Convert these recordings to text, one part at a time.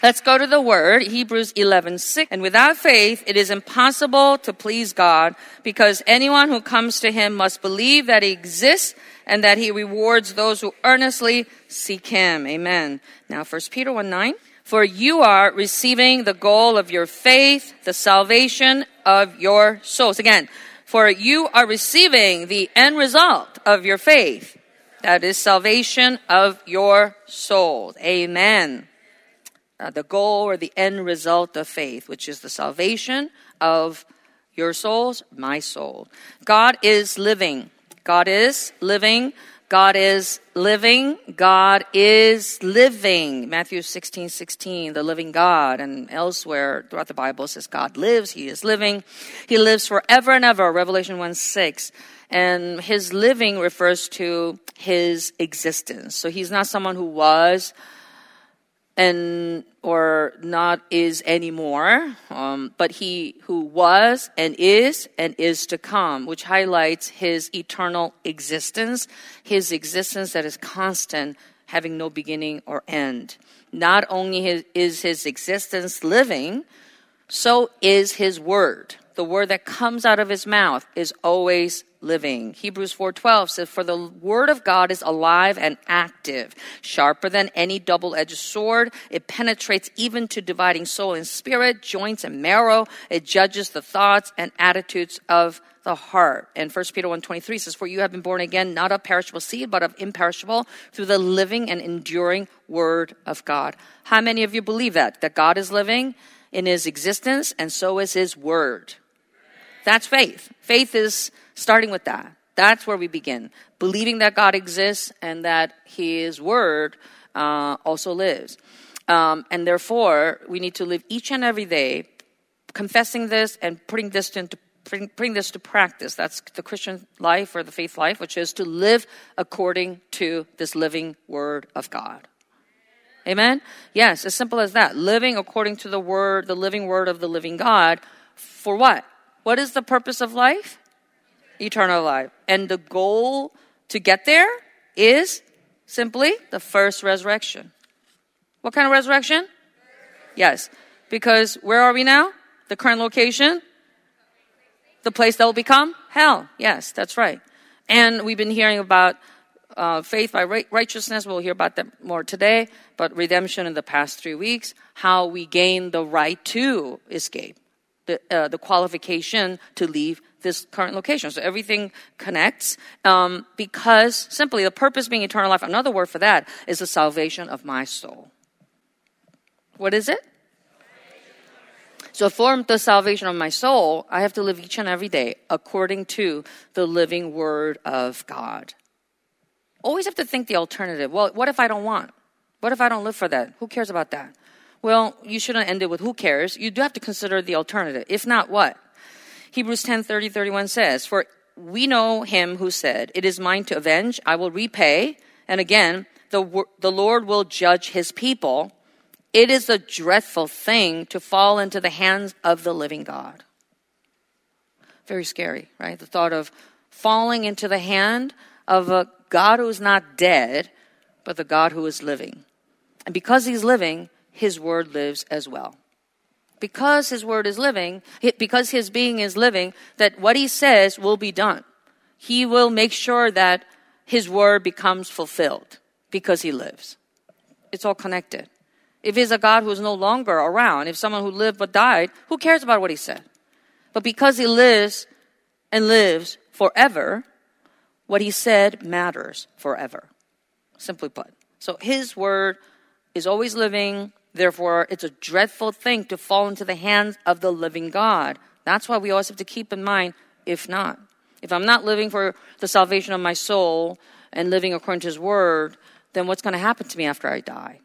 Let's go to the word, Hebrews 11:6. And without faith, it is impossible to please God, because anyone who comes to him must believe that he exists and that he rewards those who earnestly seek him. Amen. Now, 1 Peter 1:9. For you are receiving the goal of your faith, the salvation of your souls. Again, for you are receiving the end result of your faith. That is salvation of your souls. Amen. The goal or the end result of faith, which is the salvation of your souls, my soul. God is living. God is living. God is living. God is living. Matthew 16:16, the living God. And elsewhere throughout the Bible it says God lives. He is living. He lives forever and ever. Revelation 1:6. And his living refers to his existence. So he's not someone who was and or not is anymore, but he who was and is to come, which highlights his eternal existence that is constant, having no beginning or end. Not only is his existence living, so is his word. The word that comes out of his mouth is always living. Hebrews 4:12 says, for the word of God is alive and active, sharper than any double-edged sword. It penetrates even to dividing soul and spirit, joints and marrow. It judges the thoughts and attitudes of the heart. And 1 Peter 1:23 says, for you have been born again, not of perishable seed, but of imperishable, through the living and enduring word of God. How many of you believe that God is living in his existence, and so is his word? That's faith. Faith is starting with that. That's where we begin. Believing that God exists and that his word also lives. And therefore, we need to live each and every day confessing this and putting this to practice. That's the Christian life or the faith life, which is to live according to this living word of God. Amen? Yes, as simple as that. Living according to the word, the living word of the living God. For what? What is the purpose of life? Eternal life. And the goal to get there is simply the first resurrection. What kind of resurrection? Yes. Because where are we now? The current location? The place that will become hell. Yes, that's right. And we've been hearing about faith by righteousness. We'll hear about that more today. But redemption in the past 3 weeks. How we gain the right to escape. The qualification to leave this current location. So everything connects because simply the purpose being eternal life, another word for that is the salvation of my soul. What is it? So for the salvation of my soul, I have to live each and every day according to the living word of God. Always have to think the alternative. Well, what if I don't want? What if I don't live for that? Who cares about that? Well, you shouldn't end it with who cares. You do have to consider the alternative. If not, what? Hebrews 10:30-31 says, for we know him who said, it is mine to avenge, I will repay. And again, the Lord will judge his people. It is a dreadful thing to fall into the hands of the living God. Very scary, right? The thought of falling into the hand of a God who is not dead, but the God who is living. And because he's living, his word lives as well. Because his word is living, because his being is living, that what he says will be done. He will make sure that his word becomes fulfilled because he lives. It's all connected. If he's a God who is no longer around, if someone who lived but died, who cares about what he said? But because he lives and lives forever, what he said matters forever. Simply put. So his word is always living. Therefore, it's a dreadful thing to fall into the hands of the living God. That's why we always have to keep in mind, if not. If I'm not living for the salvation of my soul and living according to his word, then what's going to happen to me after I die?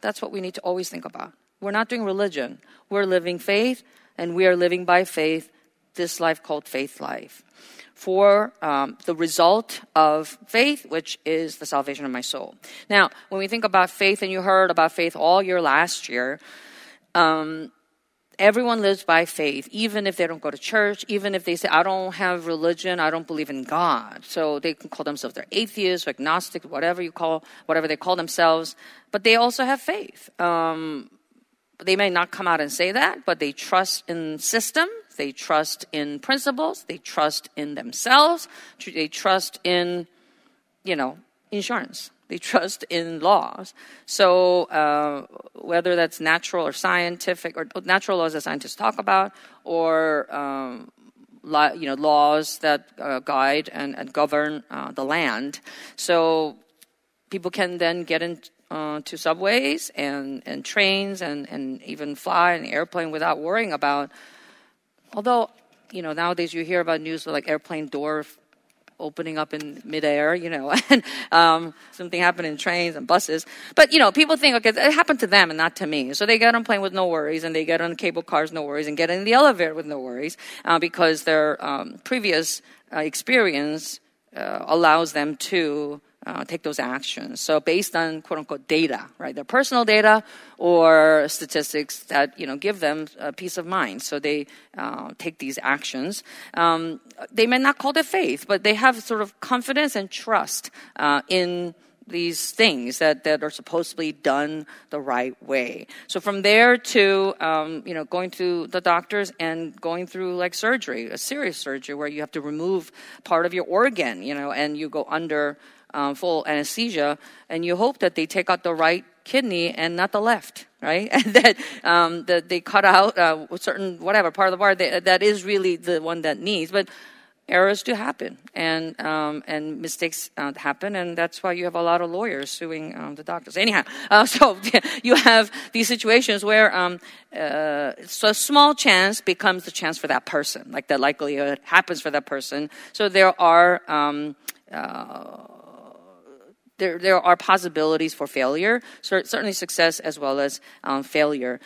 That's what we need to always think about. We're not doing religion. We're living faith, and we are living by faith, this life called faith life. For the result of faith, which is the salvation of my soul. Now, when we think about faith, and you heard about faith all year last year, Everyone lives by faith, even if they don't go to church, even if they say, I don't have religion, I don't believe in God. So they can call themselves, they're atheists, agnostic, whatever they call themselves. But they also have faith. They may not come out and say that, but they trust in systems. They trust in principles. They trust in themselves. They trust in, insurance. They trust in laws. So whether that's natural or scientific, or natural laws that scientists talk about, or laws that guide and govern the land. So people can then get into to subways and trains and even fly an airplane without worrying about. Although, nowadays you hear about news like airplane door opening up in midair, and something happened in trains and buses. But, people think, okay, it happened to them and not to me. So they get on plane with no worries, and they get on cable cars, no worries, and get in the elevator with no worries because their previous experience allows them to take those actions. So based on quote unquote data, right? Their personal data or statistics that, give them a peace of mind. So they take these actions. They may not call it faith, but they have sort of confidence and trust in these things that are supposedly done the right way. So from there to, going to the doctors and going through like surgery, a serious surgery where you have to remove part of your organ, and you go under full anesthesia, and you hope that they take out the right kidney and not the left, right? And that they cut out a certain part of the body that is really the one that needs. But errors do happen, and mistakes happen, and that's why you have a lot of lawyers suing the doctors. Anyhow, so you have these situations where so a small chance becomes the chance for that person, like the likelihood happens for that person. So there are There are possibilities for failure, certainly success as well as failure.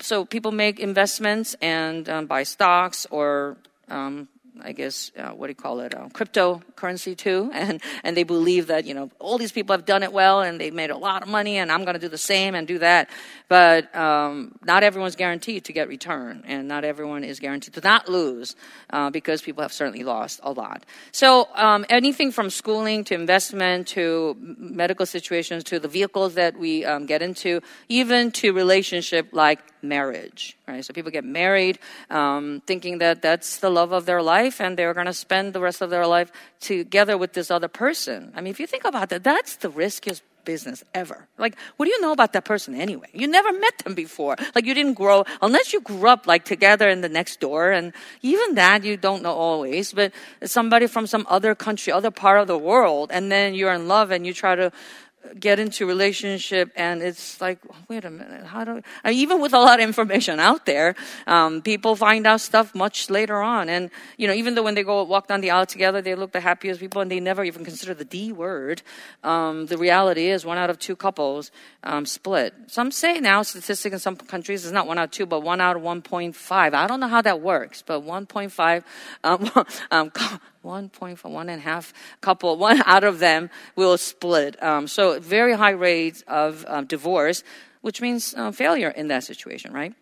So people make investments and buy stocks or cryptocurrency too. And they believe that, all these people have done it well and they've made a lot of money and I'm going to do the same and do that. But not everyone's guaranteed to get return, and not everyone is guaranteed to not lose because people have certainly lost a lot. So anything from schooling to investment to medical situations to the vehicles that we get into, even to relationship like marriage, right? So people get married thinking that that's the love of their life and they're going to spend the rest of their life together with this other person. I mean, if you think about that, that's the riskiest business ever. Like, what do you know about that person anyway? You never met them before. Like, you didn't grow, unless you grew up like together in the next door, and even that you don't know always, but somebody from some other country, other part of the world, and then you're in love and you try to get into relationship, and it's like, wait a minute, even with a lot of information out there, people find out stuff much later on. And, even though when they go walk down the aisle together, they look the happiest people and they never even consider the D word. The reality is 1 out of 2 couples split. Some say now statistic in some countries is not 1 out of 2, but 1 out of 1.5. I don't know how that works, but 1.5, 1.5, 1.5 couple, 1 out of them will split. So very high rates of divorce, which means failure in that situation, right?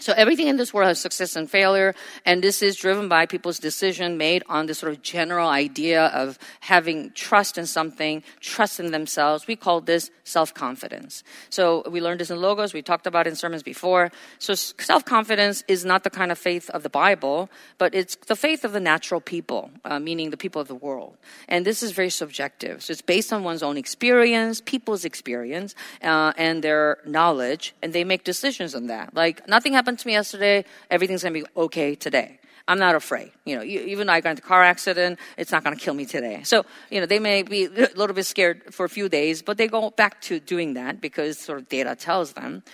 So everything in this world has success and failure, and this is driven by people's decision made on this sort of general idea of having trust in something, trust in themselves. We call this self-confidence. So we learned this in Logos. We talked about it in sermons before. So self-confidence is not the kind of faith of the Bible, but it's the faith of the natural people, meaning the people of the world. And this is very subjective. So it's based on one's own experience, people's experience, and their knowledge, and they make decisions on that. Like, nothing happened to me yesterday, everything's going to be okay today. I'm not afraid. Even I got into a car accident, it's not going to kill me today. So, they may be a little bit scared for a few days, but they go back to doing that because sort of data tells them.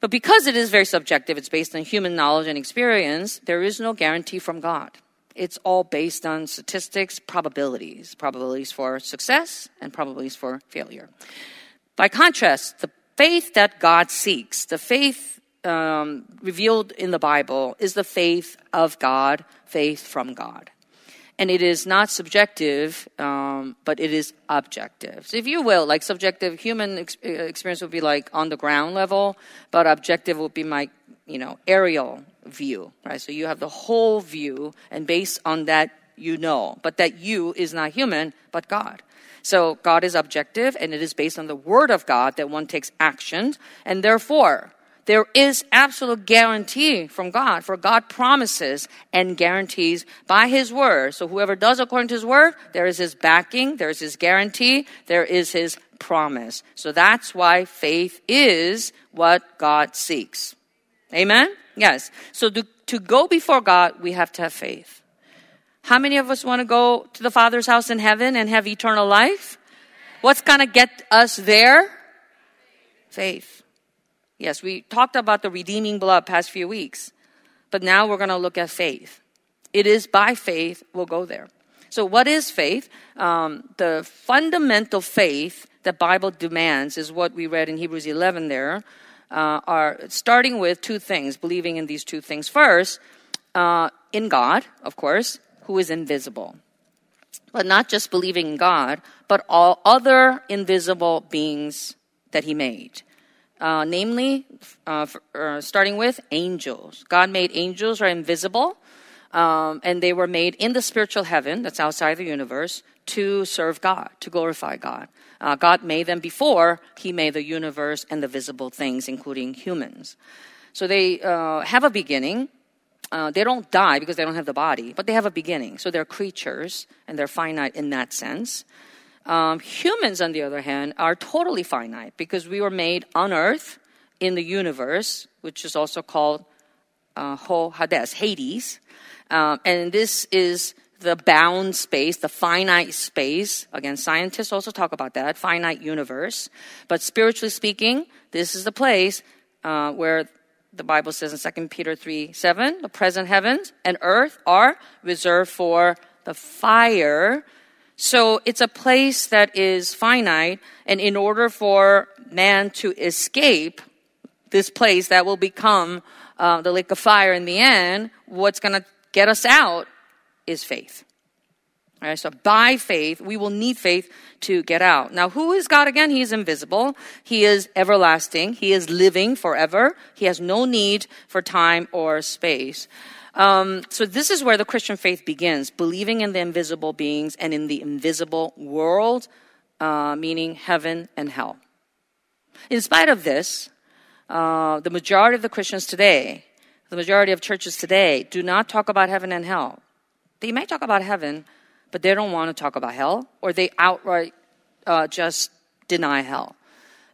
But because it is very subjective, it's based on human knowledge and experience, there is no guarantee from God. It's all based on statistics, probabilities for success and probabilities for failure. By contrast, the faith that God seeks, the faith revealed in the Bible is the faith of God, faith from God. And it is not subjective, but it is objective. So if you will, like subjective human experience would be like on the ground level, but objective would be my aerial view, right? So you have the whole view, and based on that, but that you is not human, but God. So God is objective, and it is based on the word of God that one takes action, and therefore there is absolute guarantee from God, for God promises and guarantees by his word. So whoever does according to his word, there is his backing, there is his guarantee, there is his promise. So that's why faith is what God seeks. Amen? Yes. So to go before God, we have to have faith. How many of us want to go to the Father's house in heaven and have eternal life? What's going to get us there? Faith. Yes, we talked about the redeeming blood past few weeks, but now we're going to look at faith. It is by faith we'll go there. So what is faith? The fundamental faith that Bible demands is what we read in Hebrews 11 there, are starting with two things, believing in these two things. First, in God, of course, who is invisible. But not just believing in God, but all other invisible beings that he made. Namely, starting with angels. God made angels are invisible, and they were made in the spiritual heaven, that's outside the universe, to serve God, to glorify God. God made them before he made the universe and the visible things, including humans. So they have a beginning. They don't die because they don't have the body, but they have a beginning. So they're creatures, and they're finite in that sense. Humans, on the other hand, are totally finite because we were made on earth in the universe, which is also called Hades. And this is the bound space, the finite space. Again, scientists also talk about that, finite universe. But spiritually speaking, this is the place where the Bible says in 2 Peter 3:7, the present heavens and earth are reserved for the fire. So it's a place that is finite, and in order for man to escape this place that will become the lake of fire in the end, what's going to get us out is faith. All right, so by faith, we will need faith to get out. Now, who is God again? He is invisible. He is everlasting. He is living forever. He has no need for time or space. So this is where the Christian faith begins, believing in the invisible beings and in the invisible world, meaning heaven and hell. In spite of this, the majority of the Christians today, the majority of churches today, do not talk about heaven and hell. They may talk about heaven, but they don't want to talk about hell, or they outright just deny hell.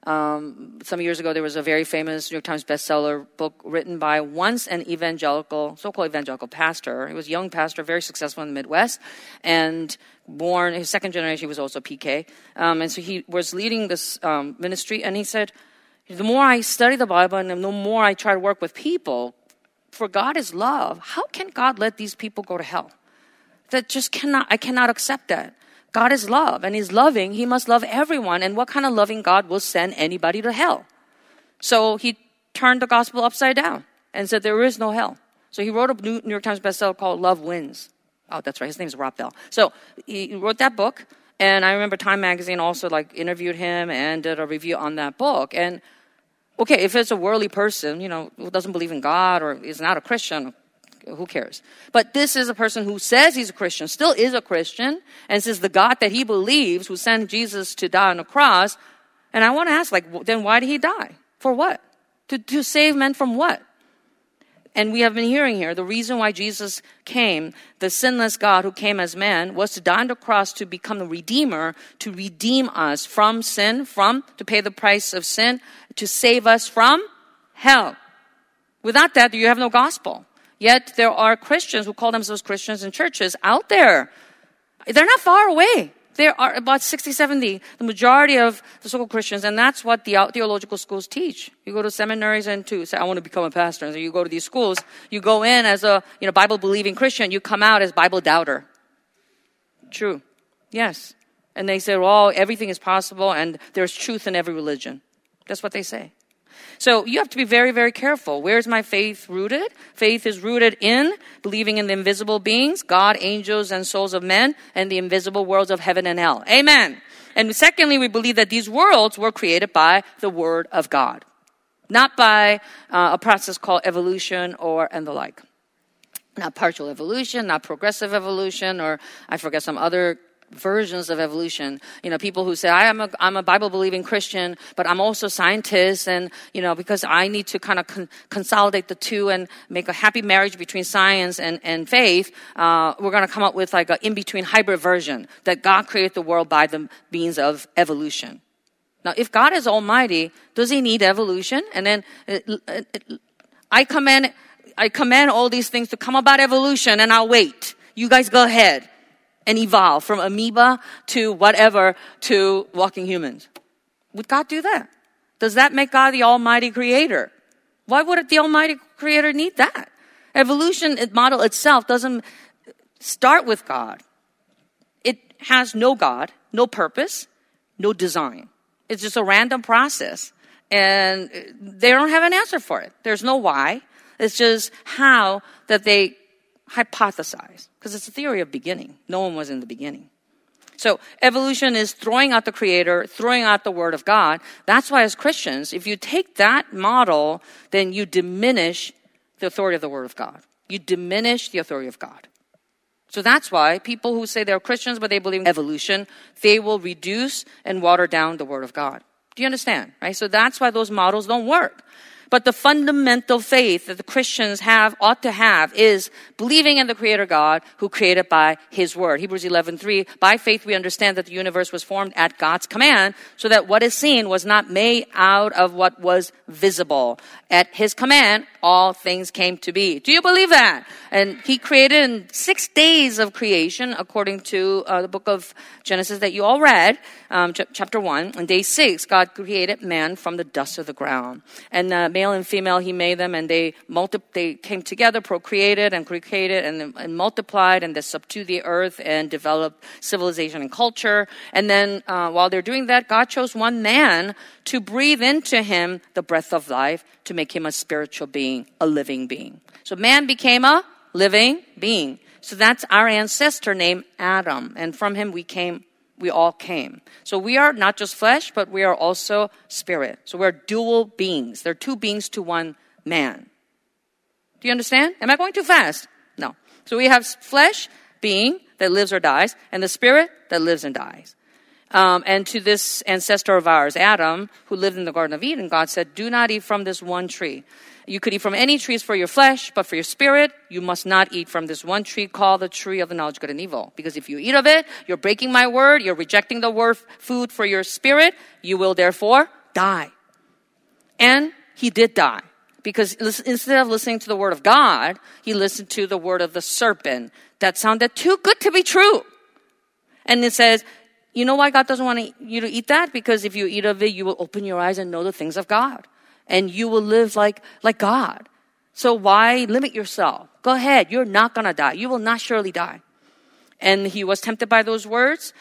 Some years ago, there was a very famous New York Times bestseller book written by once an evangelical, so-called evangelical pastor. He was a young pastor, very successful in the Midwest, and born, his second generation, he was also PK. And so he was leading this ministry, and he said, the more I study the Bible and the more I try to work with people, for God is love, how can God let these people go to hell? That just cannot, I cannot accept that. God is love, and he's loving. He must love everyone. And what kind of loving God will send anybody to hell? So he turned the gospel upside down and said there is no hell. So he wrote a New York Times bestseller called Love Wins. Oh, that's right. His name is Rob Bell. So he wrote that book. And I remember Time Magazine also interviewed him and did a review on that book. And okay, if it's a worldly person, who doesn't believe in God or is not a Christian, who cares? But this is a person who says he's a Christian, still is a Christian, and says the God that he believes who sent Jesus to die on the cross. And I want to ask, then why did he die? For what? To save men from what? And we have been hearing here, the reason why Jesus came, the sinless God who came as man, was to die on the cross to become the Redeemer, to redeem us from sin, to pay the price of sin, to save us from hell. Without that, you have no gospel. Yet there are Christians who call themselves Christians in churches out there. They're not far away. There are about 60, 70, the majority of the so-called Christians, and that's what the theological schools teach. You go to seminaries and say, I want to become a pastor. And so you go to these schools. You go in as a Bible-believing Christian. You come out as Bible doubter. True. Yes. And they say, well, everything is possible, and there's truth in every religion. That's what they say. So you have to be very, very careful. Where is my faith rooted? Faith is rooted in believing in the invisible beings, God, angels, and souls of men, and the invisible worlds of heaven and hell. Amen. And secondly, we believe that these worlds were created by the Word of God. Not by a process called evolution or and the like. Not partial evolution, not progressive evolution, or I forget some other versions of evolution. You know, people who say, I'm a Bible-believing Christian, but I'm also scientist, and, you know, because I need to kind of consolidate the two and make a happy marriage between science and faith, we're going to come up with like an in-between hybrid version that God created the world by the means of evolution. Now, if God is almighty, does he need evolution? And then I command all these things to come about evolution, and I'll wait. You guys go ahead and evolve from amoeba to whatever to walking humans. Would God do that? Does that make God the almighty creator? Why would the almighty creator need that? Evolution model itself doesn't start with God. It has no God, no purpose, no design. It's just a random process. And they don't have an answer for it. There's no why. It's just how that they hypothesize. Because it's a theory of beginning. No one was in the beginning. So evolution is throwing out the creator, throwing out the word of God. That's why as Christians, if you take that model, then you diminish the authority of the word of God. You diminish the authority of God. So that's why people who say they're Christians but they believe in evolution, they will reduce and water down the word of God. Do you understand? Right? So that's why those models don't work. But the fundamental faith that the Christians ought to have is believing in the Creator God who created by His Word. Hebrews 11:3, by faith we understand that the universe was formed at God's command so that what is seen was not made out of what was visible. At His command, all things came to be. Do you believe that? And He created in 6 days of creation according to the book of Genesis that you all read, chapter 1. On day 6, God created man from the dust of the ground. And male and female, he made them, and they came together, procreated and created and multiplied, and they subdued the earth and developed civilization and culture. And then while they're doing that, God chose one man to breathe into him the breath of life to make him a spiritual being, a living being. So man became a living being. So that's our ancestor named Adam. And from him we all came. So we are not just flesh, but we are also spirit. So we're dual beings. There are two beings to one man. Do you understand? Am I going too fast? No. So we have flesh being that lives or dies, and the spirit that lives and dies. And to this ancestor of ours, Adam, who lived in the Garden of Eden, God said, do not eat from this one tree. You could eat from any trees for your flesh, but for your spirit, you must not eat from this one tree called the tree of the knowledge of good and evil. Because if you eat of it, you're breaking my word, you're rejecting the word food for your spirit, you will therefore die. And he did die. Because instead of listening to the word of God, he listened to the word of the serpent. That sounded too good to be true. And it says, you know why God doesn't want you to eat that? Because if you eat of it, you will open your eyes and know the things of God. And you will live like God. So why limit yourself? Go ahead. You're not going to die. You will not surely die. And he was tempted by those words,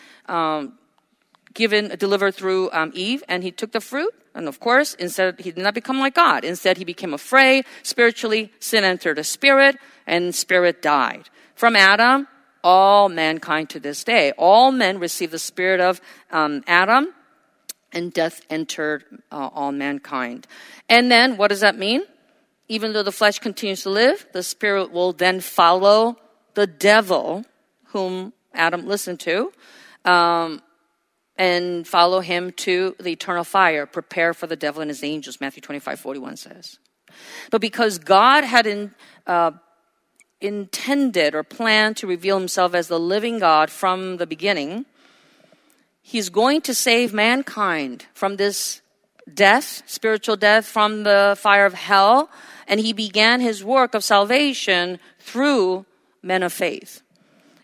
delivered through Eve. And he took the fruit. And of course, instead, he did not become like God. Instead, he became afraid. Spiritually, sin entered the spirit. And spirit died. From Adam, all mankind to this day. All men receive the spirit of Adam. And death entered all mankind. And then, what does that mean? Even though the flesh continues to live, the spirit will then follow the devil, whom Adam listened to, and follow him to the eternal fire. Prepare for the devil and his angels, Matthew 25:41 says. But because God had intended or planned to reveal himself as the living God from the beginning, He's going to save mankind from this death, spiritual death, from the fire of hell. And he began his work of salvation through men of faith.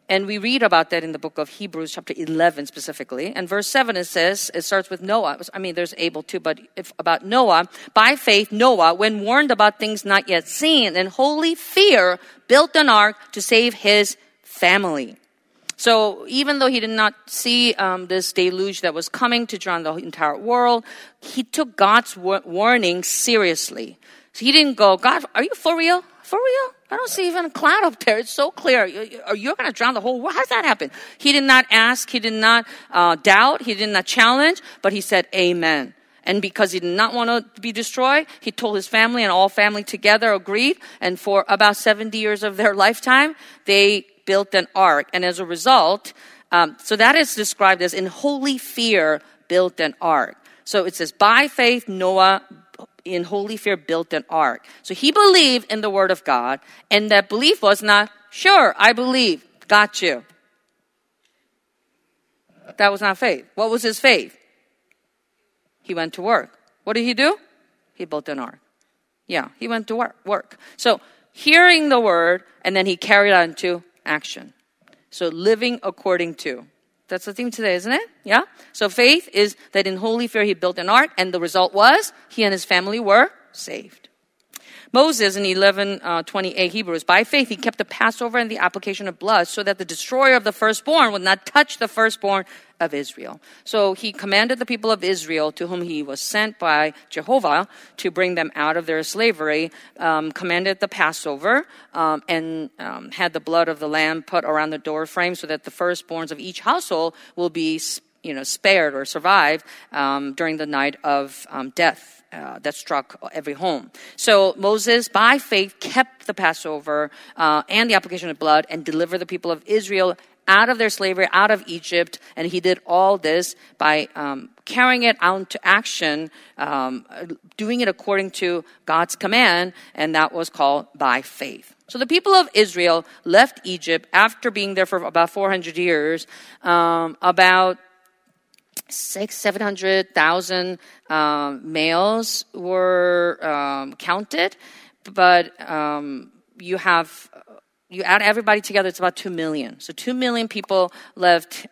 And we read about that in the book of Hebrews chapter 11 specifically. And verse 7, it says, it starts with Noah. I mean, there's Abel too, but about Noah. By faith, Noah, when warned about things not yet seen, in holy fear, built an ark to save his family. So even though he did not see this deluge that was coming to drown the entire world, he took God's warning seriously. So he didn't go, God, are you for real? For real? I don't see even a cloud up there. It's so clear. You're going to drown the whole world. How does that happen? He did not ask. He did not doubt. He did not challenge. But he said, amen. And because he did not want to be destroyed, he told his family, and all family together agreed. And for about 70 years of their lifetime, they built an ark. And as a result, so that is described as in holy fear built an ark. So it says, by faith, Noah in holy fear built an ark. So he believed in the word of God. And that belief was not, sure, I believe, got you. That was not faith. What was his faith? He went to work. What did he do? He built an ark. Yeah, he went to work. So hearing the word, and then he carried on to action. So living according to. That's the theme today, isn't it? Yeah. So faith is that in holy fear he built an ark, and the result was he and his family were saved. Moses in 11:28 Hebrews, by faith he kept the Passover and the application of blood so that the destroyer of the firstborn would not touch the firstborn of Israel. So he commanded the people of Israel to whom he was sent by Jehovah to bring them out of their slavery, commanded the Passover, and had the blood of the lamb put around the door frame so that the firstborns of each household will be spared or survived during the night of death. That struck every home. So Moses, by faith, kept the Passover and the application of blood and delivered the people of Israel out of their slavery, out of Egypt. And he did all this by carrying it out to action, doing it according to God's command, and that was called by faith. So the people of Israel left Egypt after being there for about 400 years, about 700,000 males were counted, but you add everybody together, it's about 2 million. So 2 million people left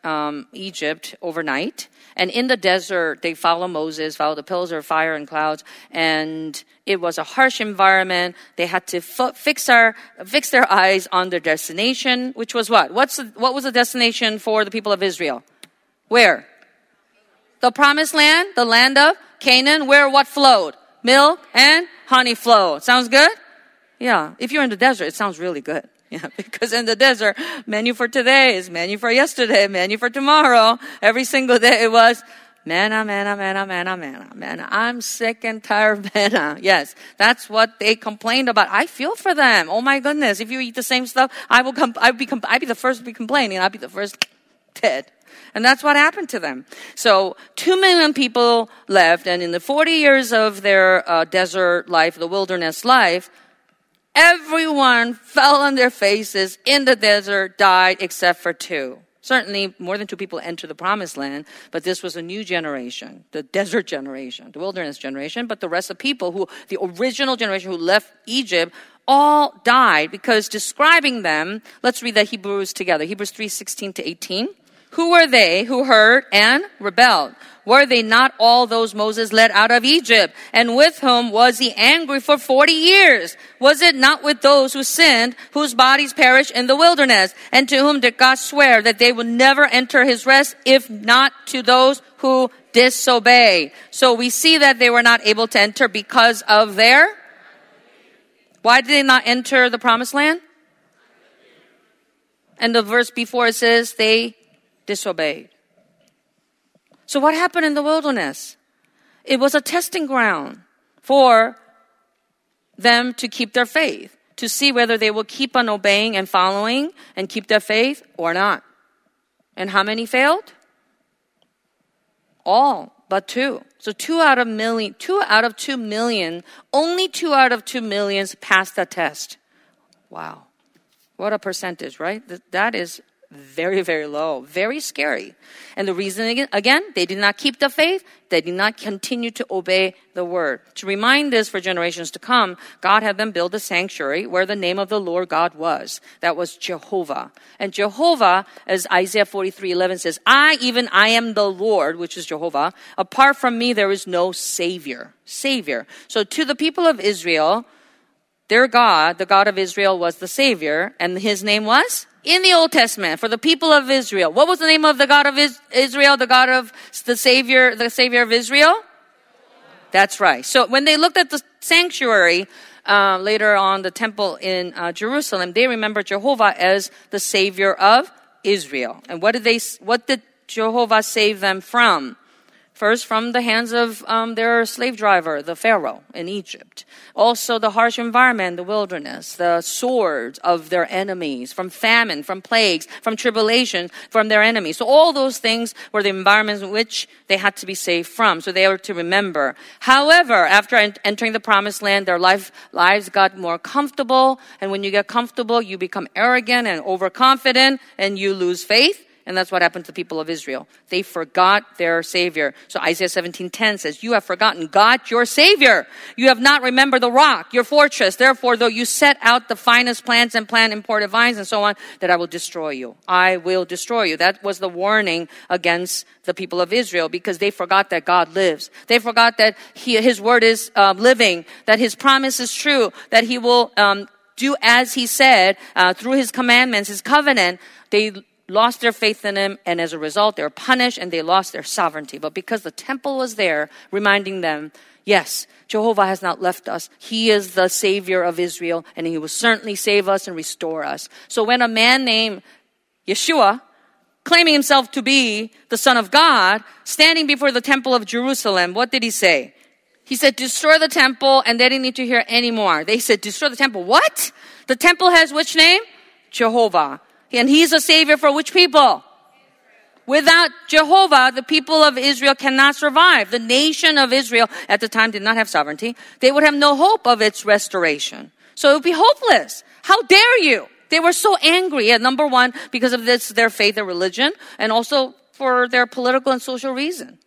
Egypt overnight. And in the desert, they follow Moses, follow the pillars of fire and clouds. And it was a harsh environment. They had to fix their eyes on their destination, which was what? What was the destination for the people of Israel? Where? The promised land, the land of Canaan, where what flowed? Milk and honey flowed. Sounds good? Yeah. If you're in the desert, it sounds really good. Yeah. Because in the desert, menu for today is menu for yesterday, menu for tomorrow. Every single day it was manna, manna, manna, manna, manna, manna. I'm sick and tired of manna. Yes. That's what they complained about. I feel for them. Oh my goodness. If you eat the same stuff, I'd be the first to be complaining. I'd be the first dead. And that's what happened to them. So 2 million people left, and in the 40 years of their desert life, the wilderness life, everyone fell on their faces in the desert, died except for 2. Certainly more than 2 people enter the promised land, but this was a new generation, the desert generation, the wilderness generation, but the rest of people the original generation who left Egypt, all died because describing them, let's read that Hebrews together, Hebrews 3:16-18. Who were they who heard and rebelled? Were they not all those Moses led out of Egypt? And with whom was he angry for 40 years? Was it not with those who sinned, whose bodies perished in the wilderness? And to whom did God swear that they would never enter his rest, if not to those who disobey? So we see that they were not able to enter because of their... Why did they not enter the promised land? And the verse before it says they... disobeyed. So what happened in the wilderness? It was a testing ground for them to keep their faith, to see whether they will keep on obeying and following and keep their faith or not. And how many failed? All but 2. So 2 out of 2 million, only 2 out of 2 million passed the test. Wow. What a percentage, right? That is very, very low. Very scary. And the reason, again, they did not keep the faith. They did not continue to obey the word. To remind this for generations to come, God had them build a sanctuary where the name of the Lord God was. That was Jehovah. And Jehovah, as Isaiah 43:11 says, I am the Lord, which is Jehovah. Apart from me, there is no Savior. So to the people of Israel, their God, the God of Israel, was the Savior. And his name was? In the Old Testament, for the people of Israel, what was the name of the God of Israel, the God of the Savior of Israel? That's right. So when they looked at the sanctuary, later on the temple in Jerusalem, they remembered Jehovah as the Savior of Israel. And what did Jehovah save them from? First, from the hands of their slave driver, the Pharaoh in Egypt. Also, the harsh environment, the wilderness, the swords of their enemies, from famine, from plagues, from tribulation, from their enemies. So all those things were the environments in which they had to be saved from. So they were to remember. However, after entering the promised land, their lives got more comfortable. And when you get comfortable, you become arrogant and overconfident, and you lose faith. And that's what happened to the people of Israel. They forgot their Savior. So Isaiah 17:10 says, "You have forgotten God, your Savior. You have not remembered the rock, your fortress. Therefore, though you set out the finest plants and plant imported vines and so on, that I will destroy you. I will destroy you." That was the warning against the people of Israel because they forgot that God lives. They forgot that His word is living, that His promise is true, that He will do as He said through His commandments, His covenant. They lost their faith in Him, and as a result, they were punished, and they lost their sovereignty. But because the temple was there, reminding them, yes, Jehovah has not left us. He is the Savior of Israel, and He will certainly save us and restore us. So when a man named Yeshua, claiming himself to be the Son of God, standing before the temple of Jerusalem, what did he say? He said, destroy the temple, and they didn't need to hear anymore. They said, destroy the temple. What? The temple has which name? Jehovah. And He's a Savior for which people? Without Jehovah, the people of Israel cannot survive. The nation of Israel at the time did not have sovereignty. They would have no hope of its restoration. So it would be hopeless. How dare you? They were so angry at number one, because of this, their faith and religion, and also for their political and social reason.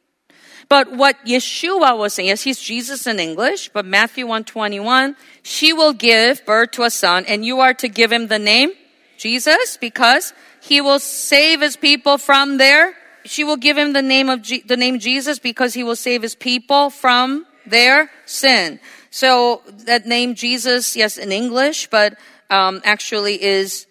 But what Yeshua was saying, yes, He's Jesus in English, but Matthew 1:21, she will give birth to a son, and you are to give Him the name Jesus, because He will save His people from their. She will give Him the name of the name Jesus, because He will save His people from their sin. So that name Jesus, yes, in English, but actually is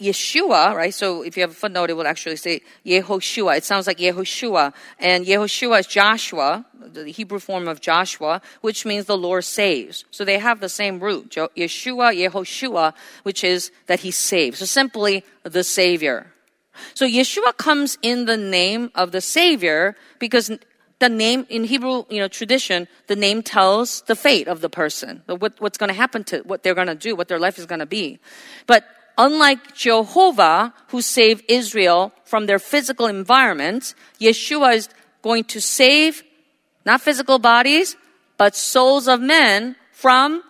Yeshua, right? So if you have a footnote, it will actually say Yehoshua. It sounds like Yehoshua. And Yehoshua is Joshua, the Hebrew form of Joshua, which means the Lord saves. So they have the same root, Yeshua, Yehoshua, which is that He saves. So simply the Savior. So Yeshua comes in the name of the Savior because the name in Hebrew, tradition, the name tells the fate of the person, what's going to happen to what they're going to do, what their life is going to be. But unlike Jehovah, who saved Israel from their physical environment, Yeshua is going to save not physical bodies, but souls of men from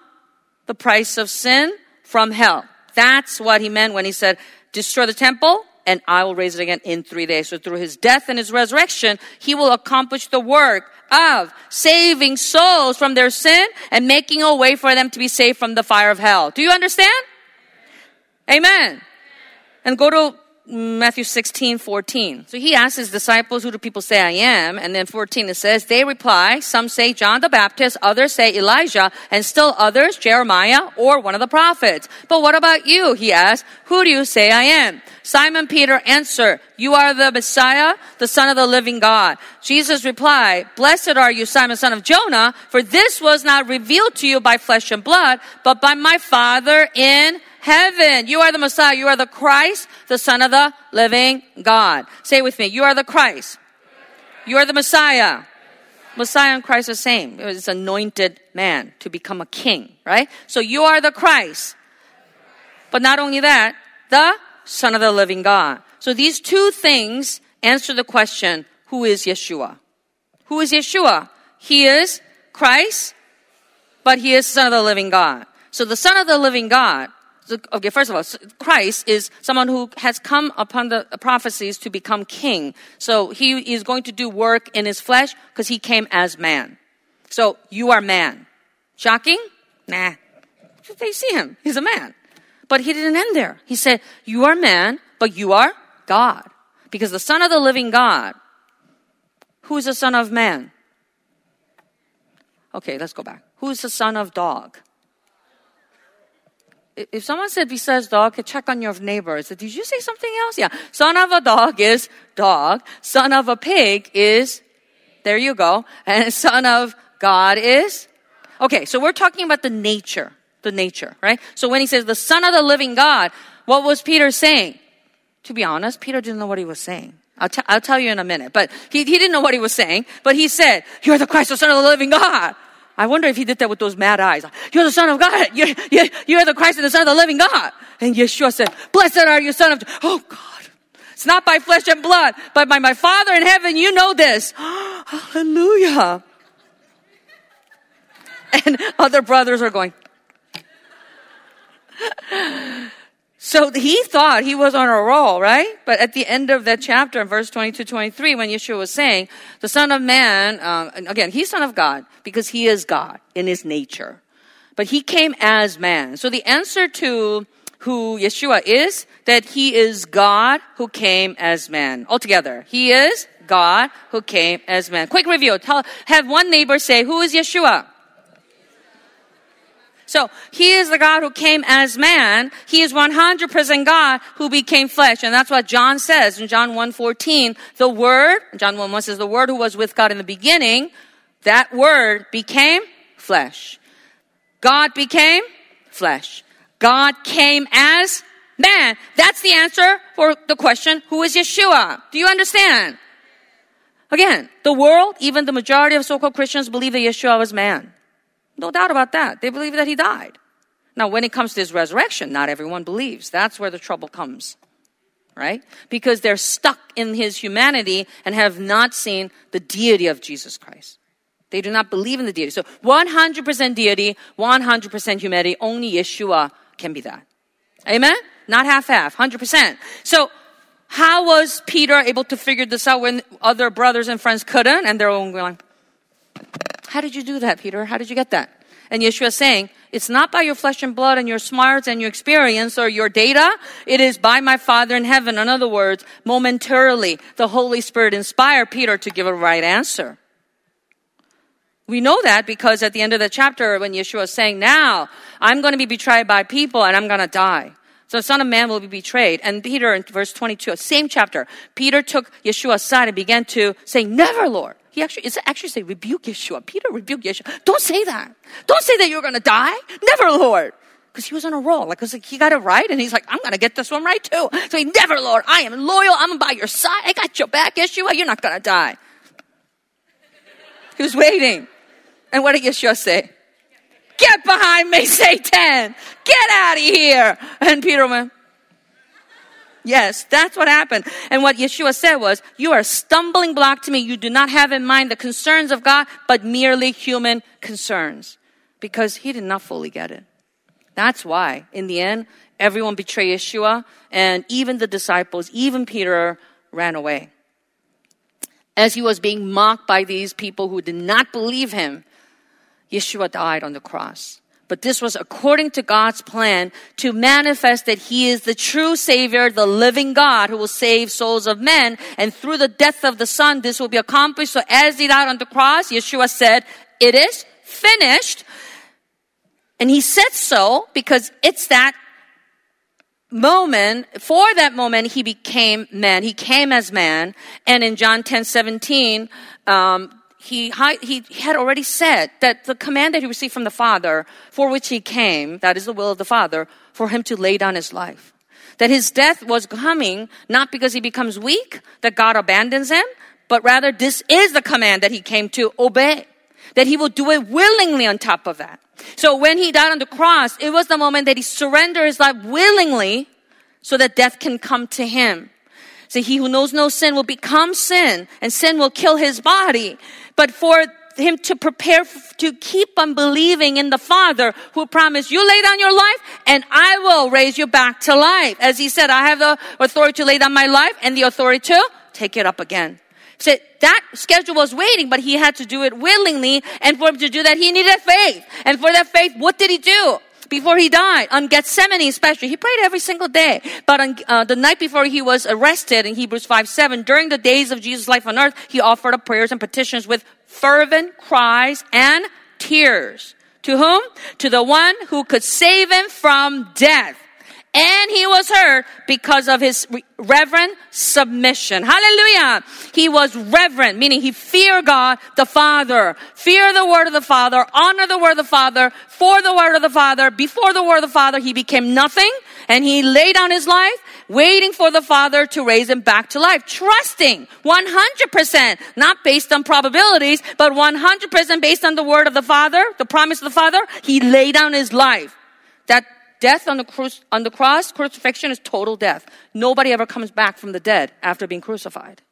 the price of sin, from hell. That's what He meant when He said, destroy the temple, and I will raise it again in 3 days. So through His death and His resurrection, He will accomplish the work of saving souls from their sin and making a way for them to be saved from the fire of hell. Do you understand? Amen. And go to Matthew 16:14. So He asks His disciples, who do people say I am? And then 14 it says, they reply, some say John the Baptist, others say Elijah, and still others, Jeremiah or one of the prophets. But what about you? He asked, who do you say I am? Simon Peter answered, you are the Messiah, the Son of the living God. Jesus replied, blessed are you, Simon, son of Jonah, for this was not revealed to you by flesh and blood, but by my Father in heaven. You are the Messiah. You are the Christ, the Son of the living God. Say with me. You are the Christ. You are the Messiah. Messiah and Christ are the same. It was anointed man to become a king, right? So you are the Christ. But not only that, the Son of the living God. So these two things answer the question, who is Yeshua? Who is Yeshua? He is Christ, but He is Son of the living God. So the Son of the living God, okay, first of all, Christ is someone who has come upon the prophecies to become king. So He is going to do work in His flesh because He came as man. So you are man. Shocking? Nah. They see Him. He's a man. But He didn't end there. He said, you are man, but you are God. Because the Son of the living God, who is the Son of man? Okay, let's go back. Who is the Son of dog? If someone said, besides dog, check on your neighbor. I said, did you say something else? Yeah. Son of a dog is dog. Son of a pig is, there you go. And Son of God is. Okay, so we're talking about the nature, right? So when He says the Son of the living God, what was Peter saying? To be honest, Peter didn't know what he was saying. I'll tell you in a minute. But he didn't know what he was saying. But he said, "You're the Christ, the Son of the living God." I wonder if he did that with those mad eyes. "You're the Son of God. You're the Christ and the Son of the living God." And Yeshua said, "Blessed are you, Son of..." Oh, God. "It's not by flesh and blood, but by my Father in heaven. You know this." Hallelujah. And other brothers are going. So he thought he was on a roll, right? But at the end of that chapter, in verse 22, 23, when Yeshua was saying, the Son of Man, again, he's Son of God because he is God in his nature. But he came as man. So the answer to who Yeshua is, that he is God who came as man. Altogether, he is God who came as man. Quick review. Have one neighbor say, who is Yeshua? So he is the God who came as man. He is 100% God who became flesh. And that's what John says in John 1:14. The Word, John 1:1 says, the Word who was with God in the beginning, that Word became flesh. God became flesh. God came as man. That's the answer for the question, who is Yeshua? Do you understand? Again, the world, even the majority of so-called Christians, believe that Yeshua was man. No doubt about that. They believe that he died. Now, when it comes to his resurrection, not everyone believes. That's where the trouble comes, right? Because they're stuck in his humanity and have not seen the deity of Jesus Christ. They do not believe in the deity. So 100% deity, 100% humanity. Only Yeshua can be that. Amen? Not half-half, 100%. So how was Peter able to figure this out when other brothers and friends couldn't? And they're all going, how did you do that, Peter? How did you get that? And Yeshua is saying, it's not by your flesh and blood and your smarts and your experience or your data. It is by my Father in heaven. In other words, momentarily, the Holy Spirit inspired Peter to give a right answer. We know that because at the end of the chapter, when Yeshua is saying, now, I'm going to be betrayed by people and I'm going to die. So the Son of Man will be betrayed. And Peter, in verse 22, same chapter, Peter took Yeshua's side and began to say, never, Lord. He actually say, rebuke Yeshua. Peter rebuked Yeshua. Don't say that. Don't say that you're going to die. Never, Lord. Because he was on a roll. Like he got it right. And he's like, I'm going to get this one right too. So he, never, Lord. I am loyal. I'm by your side. I got your back, Yeshua. You're not going to die. He was waiting. And what did Yeshua say? Get behind me, Satan. Get out of here. And Peter went, yes, that's what happened. And what Yeshua said was, you are a stumbling block to me. You do not have in mind the concerns of God, but merely human concerns. Because he did not fully get it. That's why, in the end, everyone betrayed Yeshua. And even the disciples, even Peter, ran away. As he was being mocked by these people who did not believe him, Yeshua died on the cross. But this was according to God's plan to manifest that he is the true Savior, the living God who will save souls of men. And through the death of the Son, this will be accomplished. So as he died on the cross, Yeshua said, it is finished. And he said so because it's that moment, for that moment, he became man. He came as man. And in John 10:17, He had already said that the command that he received from the Father, for which he came, that is the will of the Father, for him to lay down his life. That his death was coming, not because he becomes weak, that God abandons him, but rather this is the command that he came to obey. That he will do it willingly on top of that. So when he died on the cross, it was the moment that he surrendered his life willingly so that death can come to him. So he who knows no sin will become sin, and sin will kill his body. But for him to prepare to keep on believing in the Father who promised, you lay down your life and I will raise you back to life. As he said, I have the authority to lay down my life and the authority to take it up again. So that schedule was waiting, but he had to do it willingly. And for him to do that, he needed faith. And for that faith, what did he do? Before he died, on Gethsemane especially, he prayed every single day. But on the night before he was arrested in Hebrews 5:7, during the days of Jesus' life on earth, he offered up prayers and petitions with fervent cries and tears. To whom? To the one who could save him from death. and he was heard because of his reverent submission. Hallelujah. He was reverent, meaning he feared God the Father. Fear the word of the Father, honor the word of the Father, for the word of the Father, before the word of the Father, he became nothing, and he laid down his life, waiting for the Father to raise him back to life. Trusting 100%, not based on probabilities, but 100% based on the word of the Father, the promise of the Father, he laid down his life. That death on the cross, crucifixion is total death. Nobody ever comes back from the dead after being crucified.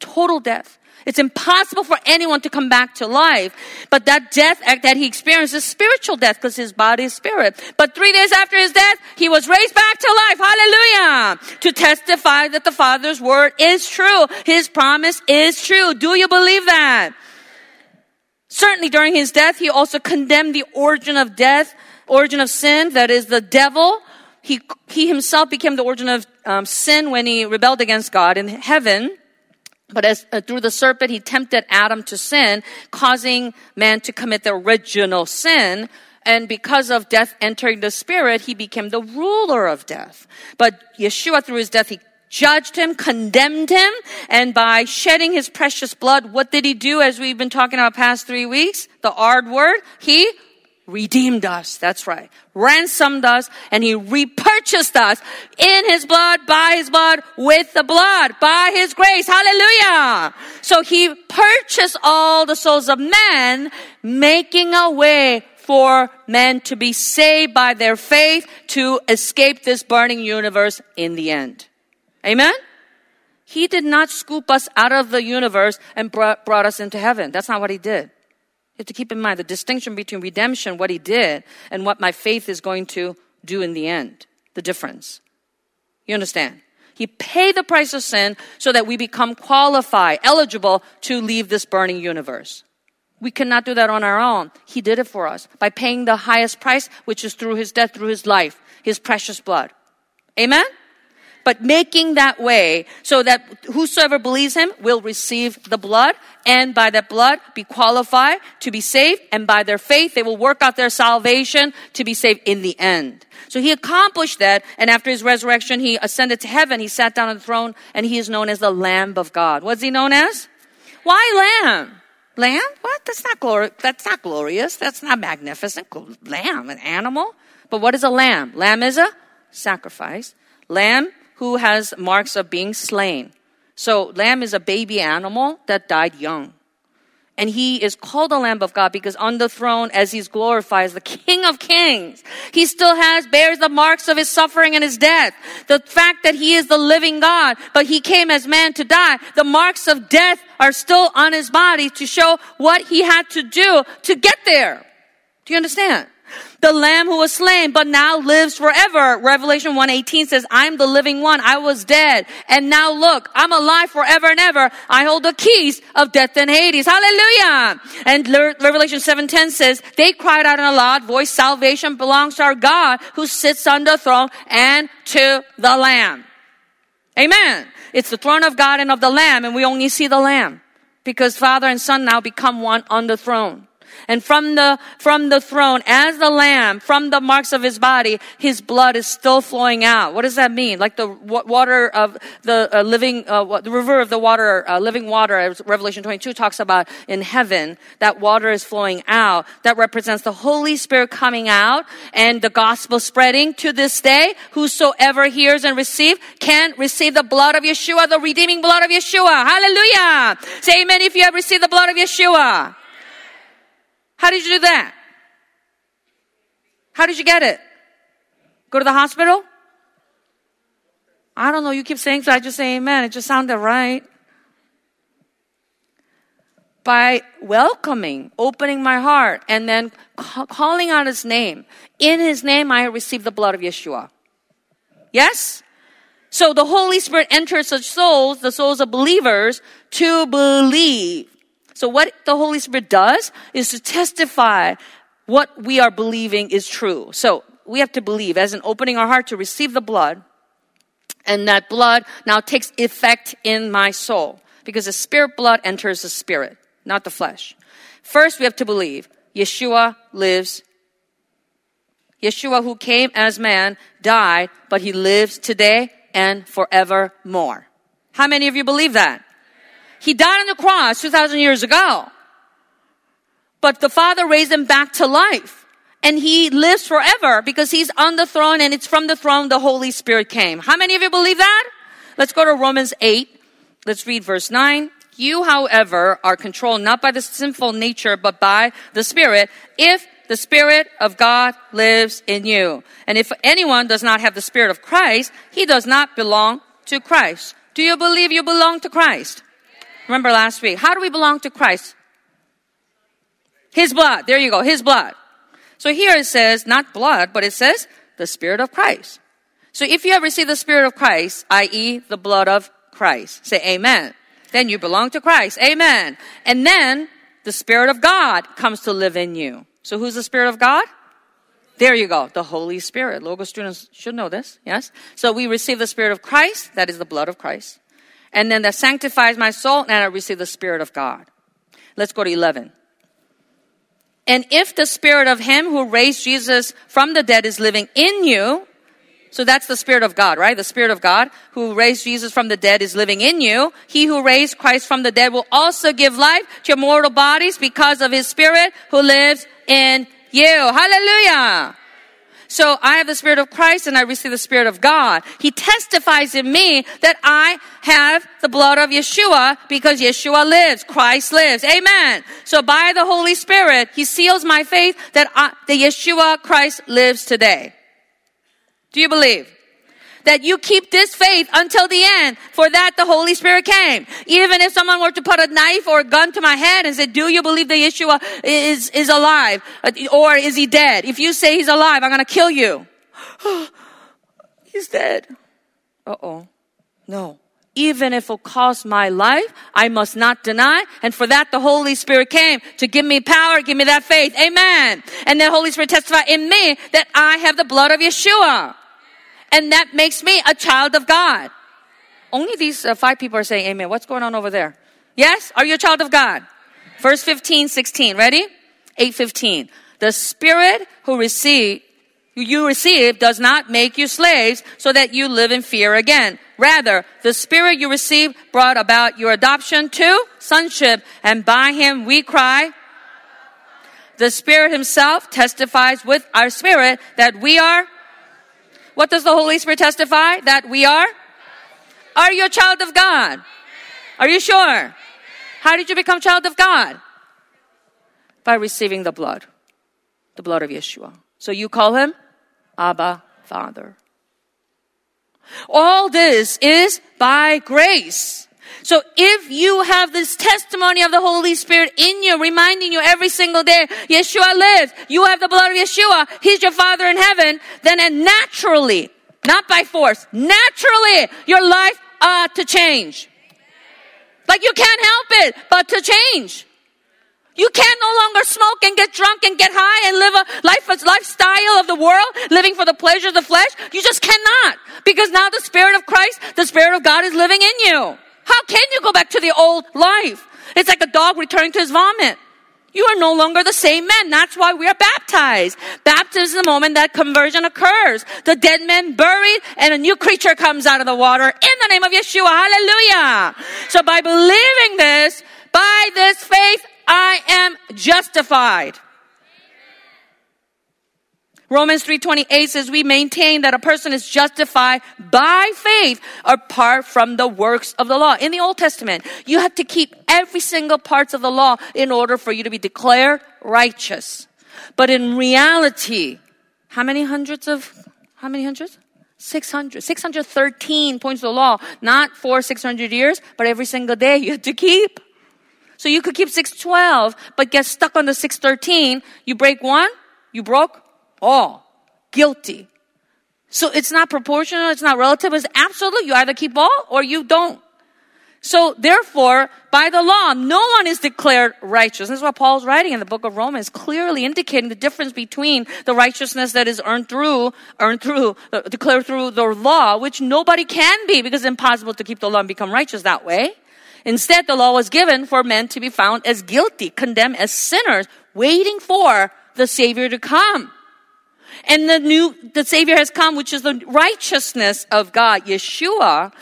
Total death. It's impossible for anyone to come back to life. But that death that he experienced is spiritual death because his body is spirit. But 3 days after his death, he was raised back to life. Hallelujah. To testify that the Father's word is true. His promise is true. Do you believe that? Certainly during his death, he also condemned the origin of death, origin of sin, that is the devil. He himself became the origin of sin when he rebelled against God in heaven. But through the serpent, he tempted Adam to sin, causing man to commit the original sin. And because of death entering the spirit, he became the ruler of death. But Yeshua, through his death, he judged him, condemned him. And by shedding his precious blood, what did he do, as we've been talking about past 3 weeks? The hard word. He redeemed us. That's right. Ransomed us, and he repurchased us in his blood, by his blood, with the blood, by his grace. Hallelujah. So he purchased all the souls of men, making a way for men to be saved by their faith to escape this burning universe in the end. Amen. He did not scoop us out of the universe and brought us into heaven. That's not what he did. You have to keep in mind the distinction between redemption, what he did, and what my faith is going to do in the end. The difference. You understand? He paid the price of sin so that we become qualified, eligible to leave this burning universe. We cannot do that on our own. He did it for us by paying the highest price, which is through his death, through his life, his precious blood. Amen? But making that way so that whosoever believes him will receive the blood, and by that blood be qualified to be saved, and by their faith they will work out their salvation to be saved in the end. So he accomplished that, and after his resurrection he ascended to heaven, he sat down on the throne, and he is known as the Lamb of God. What's he known as? Why lamb? Lamb? What? That's not glorious. That's not magnificent. Lamb, an animal. But what is a lamb? Lamb is a sacrifice. Lamb who has marks of being slain. So lamb is a baby animal that died young. And he is called the Lamb of God because on the throne, as he's glorified as the King of Kings, he still bears the marks of his suffering and his death. The fact that he is the living God, but he came as man to die. The marks of death are still on his body to show what he had to do to get there. Do you understand? The Lamb who was slain, but now lives forever. Revelation 1:18 says, I'm the living one. I was dead. And now look, I'm alive forever and ever. I hold the keys of death and Hades. Hallelujah. And Revelation 7:10 says, they cried out in a loud voice, salvation belongs to our God who sits on the throne and to the Lamb. Amen. It's the throne of God and of the Lamb, and we only see the Lamb because Father and Son now become one on the throne. And from the throne, as the Lamb, from the marks of his body, his blood is still flowing out. What does that mean? Like the water of the the river of the water, living water, as Revelation 22 talks about in heaven, that water is flowing out. That represents the Holy Spirit coming out and the gospel spreading to this day. Whosoever hears and receives can receive the blood of Yeshua, the redeeming blood of Yeshua. Hallelujah. Say amen if you have received the blood of Yeshua. How did you do that? How did you get it? Go to the hospital? I don't know. You keep saying so. I just say amen. It just sounded right. By welcoming, opening my heart, and then calling out his name. In his name, I received the blood of Yeshua. Yes? So the Holy Spirit enters such souls, the souls of believers, to believe. So what the Holy Spirit does is to testify what we are believing is true. So we have to believe as in opening our heart to receive the blood. And that blood now takes effect in my soul because the spirit blood enters the spirit, not the flesh. First, we have to believe Yeshua lives Yeshua, who came as man, died, but he lives today and forevermore. How many of you believe that? He died on the cross 2,000 years ago. But the Father raised him back to life. And he lives forever because he's on the throne, and it's from the throne the Holy Spirit came. How many of you believe that? Let's go to Romans 8. Let's read verse 9. You, however, are controlled not by the sinful nature, but by the Spirit, if the Spirit of God lives in you. And if anyone does not have the Spirit of Christ, he does not belong to Christ. Do you believe you belong to Christ? Remember last week, how do we belong to Christ? His blood. There you go. His blood. So here it says, not blood, but it says the Spirit of Christ. So if you have received the Spirit of Christ, i.e. the blood of Christ, say amen. Then you belong to Christ. Amen. And then the Spirit of God comes to live in you. So who's the Spirit of God? There you go. The Holy Spirit. Logos students should know this. Yes. So we receive the Spirit of Christ. That is the blood of Christ. And then that sanctifies my soul, and I receive the Spirit of God. Let's go to 11. And if the Spirit of him who raised Jesus from the dead is living in you, so that's the Spirit of God, right? The Spirit of God who raised Jesus from the dead is living in you. He who raised Christ from the dead will also give life to your mortal bodies because of his Spirit who lives in you. Hallelujah. So I have the Spirit of Christ and I receive the Spirit of God. He testifies in me that I have the blood of Yeshua because Yeshua lives. Christ lives. Amen. So by the Holy Spirit, he seals my faith that the Yeshua Christ lives today. Do you believe? That you keep this faith until the end. For that the Holy Spirit came. Even if someone were to put a knife or a gun to my head and say, do you believe that Yeshua is alive? Or is he dead? If you say he's alive, I'm going to kill you. He's dead. Uh-oh. No. Even if it costs my life, I must not deny. And for that, the Holy Spirit came to give me power, give me that faith. Amen. And the Holy Spirit testified in me that I have the blood of Yeshua. And that makes me a child of God. Only these 5 people are saying amen. What's going on over there? Yes? Are you a child of God? Verse 15, 16. Ready? 8:15. The Spirit who you receive does not make you slaves so that you live in fear again. Rather, the Spirit you receive brought about your adoption to sonship. And by him we cry. The Spirit himself testifies with our spirit that we are. What does the Holy Spirit testify? That we are? Are you a child of God? Are you sure? How did you become a child of God? By receiving the blood of Yeshua. So you call him Abba, Father. All this is by grace. So if you have this testimony of the Holy Spirit in you, reminding you every single day, Yeshua lives, you have the blood of Yeshua, he's your Father in heaven, then naturally, not by force, naturally, your life ought to change. Like you can't help it, but to change. You can no longer smoke and get drunk and get high and live a lifestyle of the world, living for the pleasure of the flesh. You just cannot, because now the Spirit of Christ, the Spirit of God is living in you. How can you go back to the old life? It's like a dog returning to his vomit. You are no longer the same man. That's why we are baptized. Baptism is the moment that conversion occurs. The dead man buried and a new creature comes out of the water in the name of Yeshua. Hallelujah. So by believing this, by this faith, I am justified. Romans 3:28 says we maintain that a person is justified by faith apart from the works of the law. In the Old Testament, you had to keep every single part of the law in order for you to be declared righteous. But in reality, how many hundreds? 600. 613 points of the law. Not for 600 years, but every single day you had to keep. So you could keep 612, but get stuck on the 613. You break one, you broke all guilty. So it's not proportional, it's not relative, it's absolute. You either keep all or you don't. So therefore, by the law, no one is declared righteous. This is what Paul's writing in the book of Romans, clearly indicating the difference between the righteousness that is declared through the law, which nobody can be, because it's impossible to keep the law and become righteous that way. Instead, the law was given for men to be found as guilty, condemned as sinners, waiting for the Savior to come. And the Savior has come, which is the righteousness of God, Yeshua,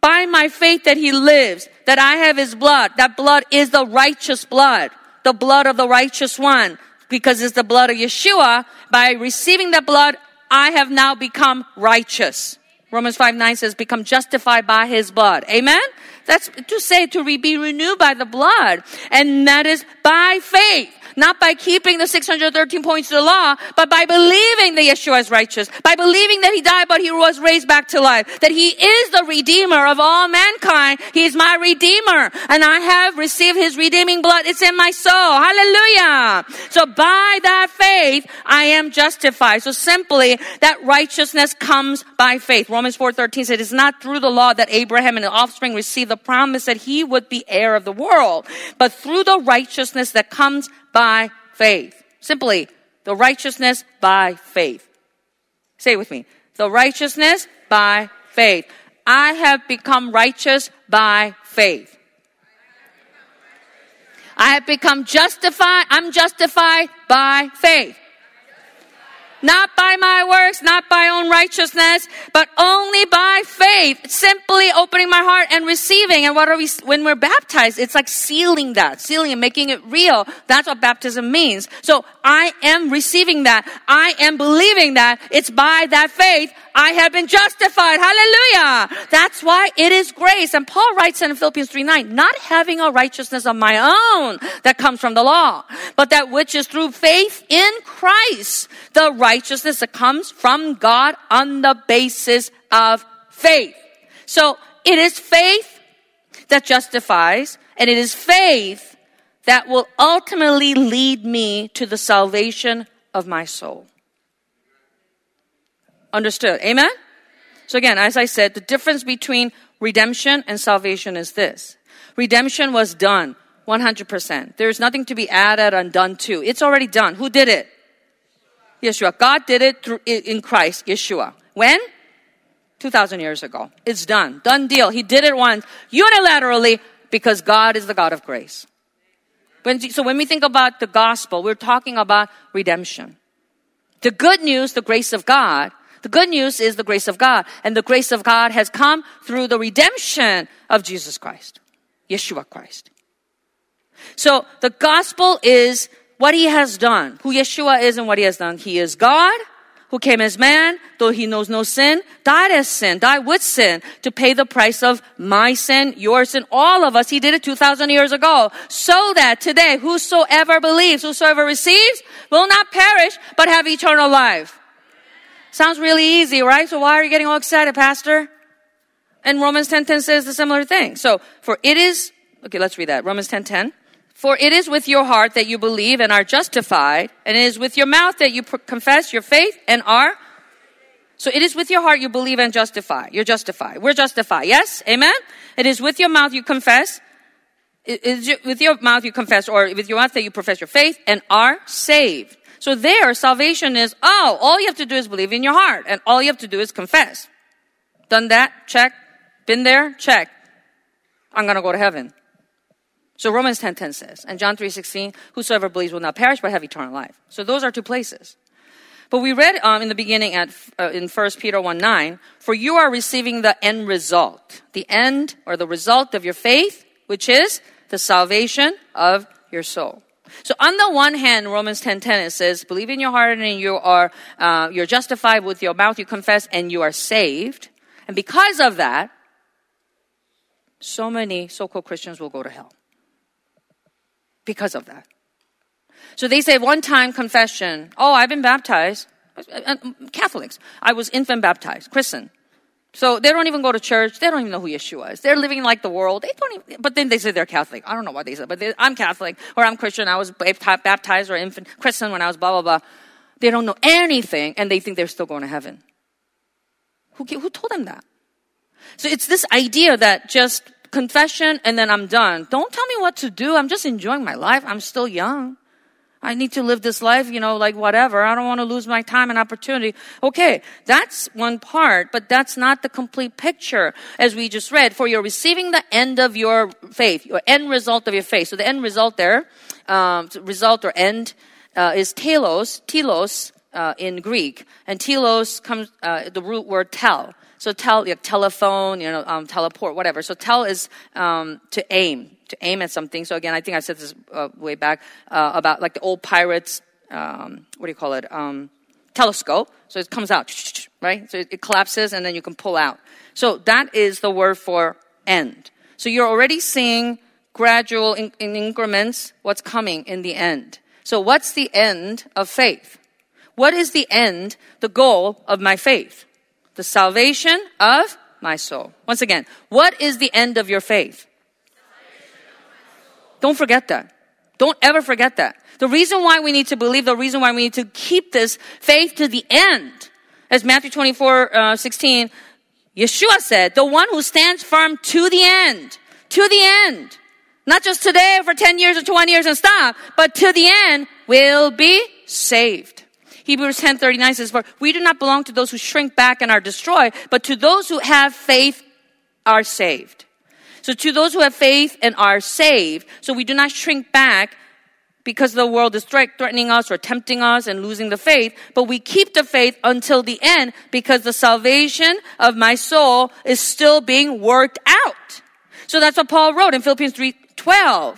by my faith that he lives, that I have his blood. That blood is the righteous blood, the blood of the righteous one, because it's the blood of Yeshua. By receiving that blood, I have now become righteous. Romans 5:9 says, become justified by his blood. Amen? That's to say, to be renewed by the blood. And that is by faith. Not by keeping the 613 points of the law, but by believing that Yeshua is righteous. By believing that he died, but he was raised back to life. That he is the redeemer of all mankind. He is my redeemer. And I have received his redeeming blood. It's in my soul. Hallelujah. So by that faith, I am justified. So simply, that righteousness comes by faith. Romans 4:13 said, it's not through the law that Abraham and his offspring received the promise that he would be heir of the world, but through the righteousness that comes by faith. Simply, the righteousness by faith. Say it with me. The righteousness by faith. I have become righteous by faith. I have become justified. I'm justified by faith. Not by my works, not by own righteousness, but only by faith. Simply opening my heart and receiving. And what are we, when we're baptized, it's like sealing and making it real. That's what baptism means. So I am receiving that. I am believing that. It's by that faith I have been justified. Hallelujah. That's why it is grace. And Paul writes in Philippians 3:9, not having a righteousness of my own that comes from the law, but that which is through faith in Christ, the righteousness that comes from God on the basis of faith. So it is faith that justifies, and it is faith that will ultimately lead me to the salvation of my soul. Understood. Amen? So again, as I said, the difference between redemption and salvation is this. Redemption was done 100%. There is nothing to be added and done to. It's already done. Who did it? Yeshua. God did it through, in Christ, Yeshua. When? 2,000 years ago. It's done. Done deal. He did it once, unilaterally, because God is the God of grace. So when we think about the gospel, we're talking about redemption. The good news, the grace of God. The good news is the grace of God. And the grace of God has come through the redemption of Jesus Christ. Yeshua Christ. So the gospel is what he has done. Who Yeshua is and what he has done. He is God who came as man, though he knows no sin, died as sin, died with sin to pay the price of my sin, your sin, all of us. He did it 2,000 years ago. So that today, whosoever believes, whosoever receives, will not perish, but have eternal life. Sounds really easy, right? So why are you getting all excited, Pastor? And Romans 10:10 says the similar thing. So let's read that. Romans 10:10. For it is with your heart that you believe and are justified, and it is with your mouth that you confess your faith and are. So it is with your heart you believe and justify. You're justified. We're justified. Yes? Amen? It is with your mouth you confess. It is with your mouth you confess, or with your mouth that you profess your faith and are saved. So there, salvation is, all you have to do is believe in your heart. And all you have to do is confess. Done that? Check. Been there? Check. I'm going to go to heaven. So Romans 10:10 says, and John 3:16, whosoever believes will not perish but have eternal life. So those are two places. But we read in the beginning in 1 Peter 1:9, for you are receiving the end result. The end or the result of your faith, which is the salvation of your soul. So on the one hand, Romans 10:10, it says, believe in your heart and you are, you're justified, with your mouth you confess and you are saved. And because of that, so many so-called Christians will go to hell. Because of that. So they say one-time confession. I've been baptized. Catholics. I was infant baptized, christened. So they don't even go to church. They don't even know who Yeshua is. They're living like the world. But then they say they're Catholic. I don't know what they say, but I'm Catholic, or I'm Christian. I was baptized or infant christened when I was blah, blah, blah. They don't know anything and they think they're still going to heaven. Who told them that? So it's this idea that just confession and then I'm done. Don't tell me what to do. I'm just enjoying my life. I'm still young. I need to live this life, like whatever. I don't want to lose my time and opportunity. Okay, that's one part, but that's not the complete picture as we just read. For you're receiving the end of your faith, your end result of your faith. So the end result there, result or end, is telos. Telos in Greek, and telos comes the root word tel. So tel, like telephone, teleport, whatever. So tel is to aim at something. So again, I think I said this way back about like the old pirates. Telescope. So it comes out, right? So it collapses and then you can pull out. So that is the word for end. So you're already seeing gradual in increments what's coming in the end. So what's the end of faith? What is the end, the goal of my faith? The salvation of my soul. Once again, what is the end of your faith? Don't forget that. Don't ever forget that. The reason why we need to believe, the reason why we need to keep this faith to the end, as Matthew 24:16, Yeshua said, the one who stands firm to the end, not just today for 10 years or 20 years and stop, but to the end will be saved. Hebrews 10:39 says, for we do not belong to those who shrink back and are destroyed, but to those who have faith are saved. So to those who have faith and are saved, so we do not shrink back because the world is threatening us or tempting us and losing the faith, but we keep the faith until the end because the salvation of my soul is still being worked out. So that's what Paul wrote in Philippians 3:12.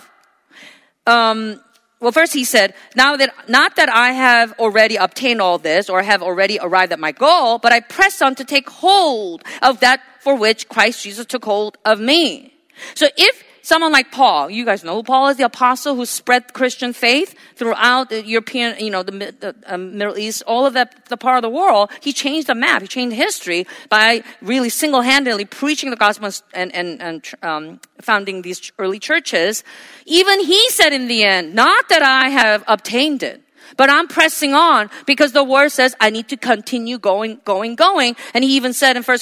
Well, first he said, not that I have already obtained all this or have already arrived at my goal, but I press on to take hold of that for which Christ Jesus took hold of me. So if someone like Paul, you guys know Paul is the apostle who spread Christian faith throughout the European, the Middle East, all of that, the part of the world. He changed the map. He changed history by really single-handedly preaching the gospel and founding these early churches. Even he said in the end, not that I have obtained it, but I'm pressing on because the word says I need to continue going. And he even said in 1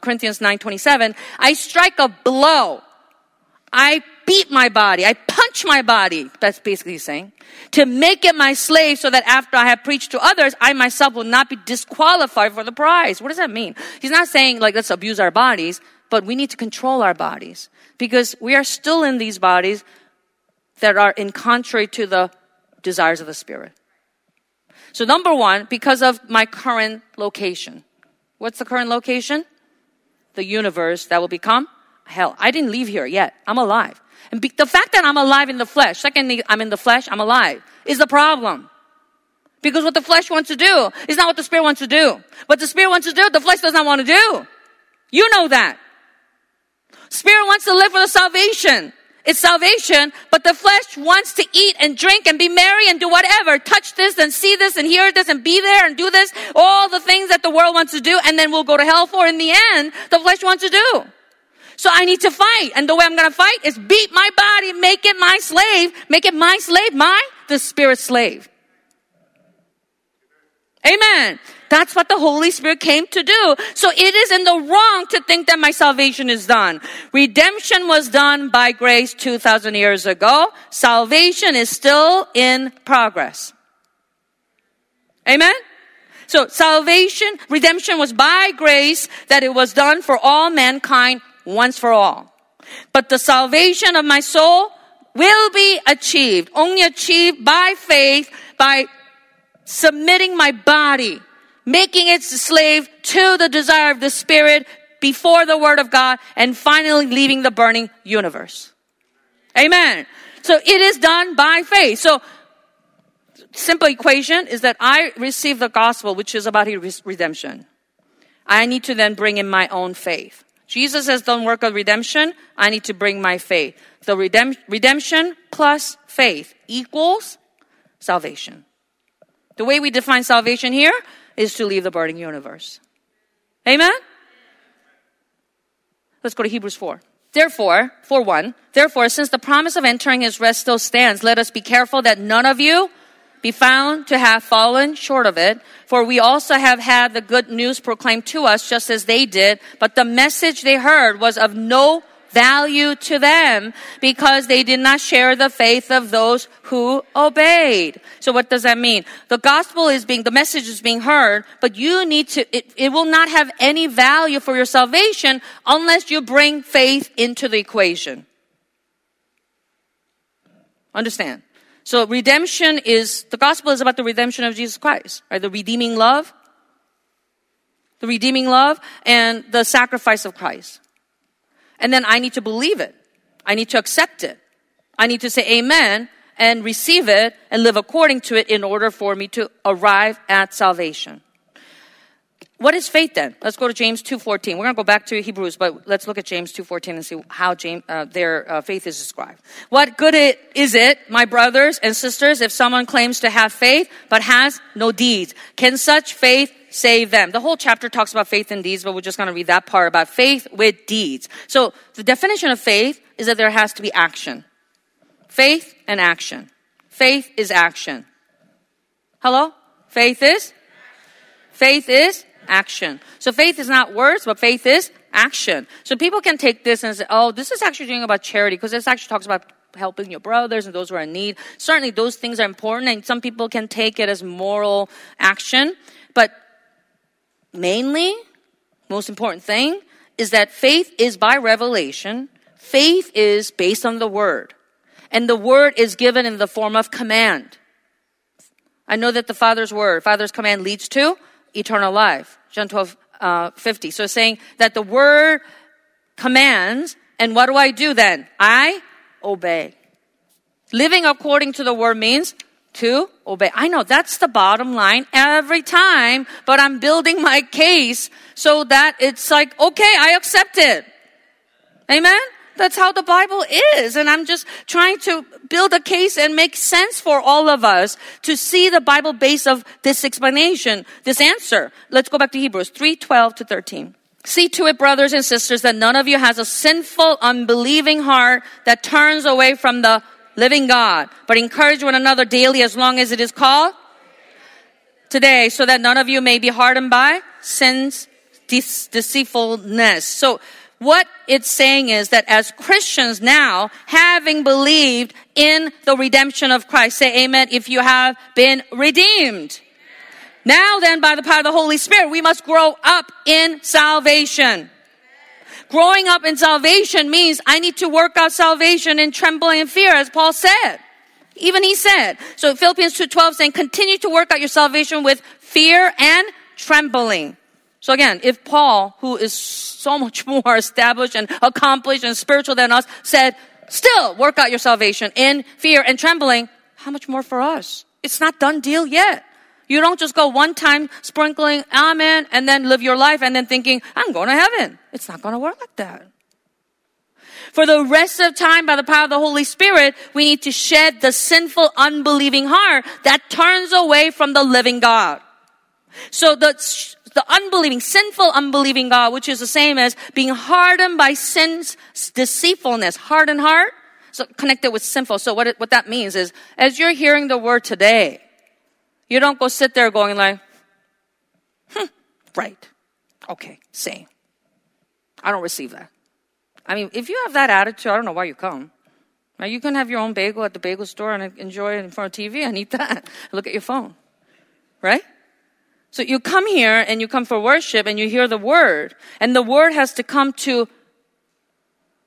Corinthians 9:27, I strike a blow. I beat my body. I punch my body. That's basically saying to make it my slave so that after I have preached to others, I myself will not be disqualified for the prize. What does that mean? He's not saying like, let's abuse our bodies, but we need to control our bodies because we are still in these bodies that are in contrary to the desires of the spirit. So number one, because of my current location, what's the current location? The universe that will become hell. I didn't leave here yet. I'm alive. And the fact that I'm alive in the flesh, secondly, I'm in the flesh, I'm alive, is the problem. Because what the flesh wants to do is not what the spirit wants to do. What the spirit wants to do, the flesh does not want to do. You know that. Spirit wants to live for the salvation. It's salvation, but the flesh wants to eat and drink and be merry and do whatever. Touch this and see this and hear this and be there and do this. All the things that the world wants to do and then we'll go to hell for in the end, the flesh wants to do. So I need to fight. And the way I'm going to fight is beat my body, make it my slave, the spirit slave. Amen. That's what the Holy Spirit came to do. So it is in the wrong to think that my salvation is done. Redemption was done by grace 2,000 years ago. Salvation is still in progress. Amen. So salvation, redemption was by grace that it was done for all mankind once for all. But the salvation of my soul will be achieved, only achieved by faith, by submitting my body, making it a slave to the desire of the Spirit before the Word of God, and finally leaving the burning universe. Amen. So it is done by faith. So simple equation is that I receive the gospel, which is about redemption. I need to then bring in my own faith. Jesus has done work of redemption. I need to bring my faith. So redemption plus faith equals salvation. The way we define salvation here is to leave the burning universe. Amen? Let's go to Hebrews 4. Therefore, since the promise of entering his rest still stands, let us be careful that none of you be found to have fallen short of it. For we also have had the good news proclaimed to us just as they did. But the message they heard was of no value to them because they did not share the faith of those who obeyed. So what does that mean? The message is being heard, but you need to, it will not have any value for your salvation unless you bring faith into the equation. Understand? So redemption is, the gospel is about the redemption of Jesus Christ, right? The redeeming love and the sacrifice of Christ. And then I need to believe it. I need to accept it. I need to say amen and receive it and live according to it in order for me to arrive at salvation. What is faith then? Let's go to James 2:14. We're going to go back to Hebrews, but let's look at James 2:14 and see how their faith is described. What good is it, my brothers and sisters, if someone claims to have faith but has no deeds? Can such faith save them? The whole chapter talks about faith and deeds, but we're just going to read that part about faith with deeds. So the definition of faith is that there has to be action. Faith and action. Faith is action. Hello? Faith is? Action. So faith is not words, but faith is action. So people can take this and say, oh, this is actually doing about charity because this actually talks about helping your brothers and those who are in need. Certainly those things are important and some people can take it as moral action. But mainly, most important thing is that faith is by revelation. Faith is based on the word. And the word is given in the form of command. I know that the Father's word, Father's command leads to eternal life. John 12:50. So saying that the word commands, and what do I do then? I obey. Living according to the word means to obey. I know that's the bottom line every time, but I'm building my case so that it's like, okay, I accept it. Amen? That's how the Bible is. And I'm just trying to build a case and make sense for all of us to see the Bible base of this explanation, this answer. Let's go back to Hebrews 3:12-13. See to it, brothers and sisters, that none of you has a sinful, unbelieving heart that turns away from the living God, but encourage one another daily as long as it is called today, so that none of you may be hardened by sin's deceitfulness. So, what it's saying is that as Christians now, having believed in the redemption of Christ, say amen if you have been redeemed. Amen. Now then, by the power of the Holy Spirit, we must grow up in salvation. Amen. Growing up in salvation means I need to work out salvation in trembling and fear, as Paul said. Even he said. So Philippians 2:12 saying, continue to work out your salvation with fear and trembling. So again, if Paul, who is so much more established and accomplished and spiritual than us, said, still work out your salvation in fear and trembling, how much more for us? It's not done deal yet. You don't just go one time sprinkling, amen, and then live your life and then thinking, I'm going to heaven. It's not going to work like that. For the rest of time, by the power of the Holy Spirit, we need to shed the sinful, unbelieving heart that turns away from the living God. So the unbelieving, sinful, unbelieving God, which is the same as being hardened by sin's deceitfulness. Hardened heart, so connected with sinful. So what that means is, as you're hearing the word today, you don't go sit there going like, right, okay, same. I don't receive that. I mean, if you have that attitude, I don't know why you come. Now, you can have your own bagel at the bagel store and enjoy it in front of TV and eat that. Look at your phone, right? So you come here and you come for worship and you hear the word. And the word has to come to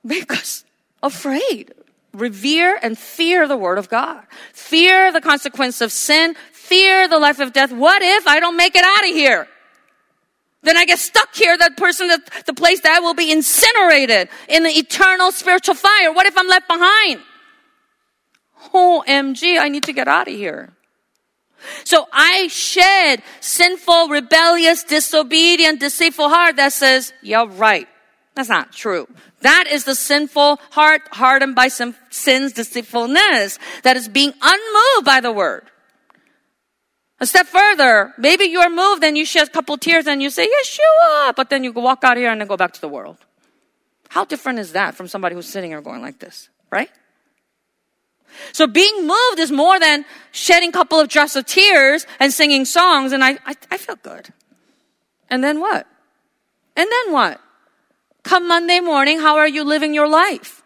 make us afraid. Revere and fear the word of God. Fear the consequence of sin. Fear the life of death. What if I don't make it out of here? Then I get stuck here, the place that I will be incinerated in the eternal spiritual fire. What if I'm left behind? OMG, I need to get out of here. So I shed sinful, rebellious, disobedient, deceitful heart that says, yeah, right. That's not true. That is the sinful heart hardened by sin's deceitfulness that is being unmoved by the word. A step further, maybe you are moved and you shed a couple tears and you say, Yeshua, but then you walk out here and then go back to the world. How different is that from somebody who's sitting here going like this, right? So being moved is more than shedding a couple of drops of tears and singing songs and I feel good. And then what? Come Monday morning, how are you living your life?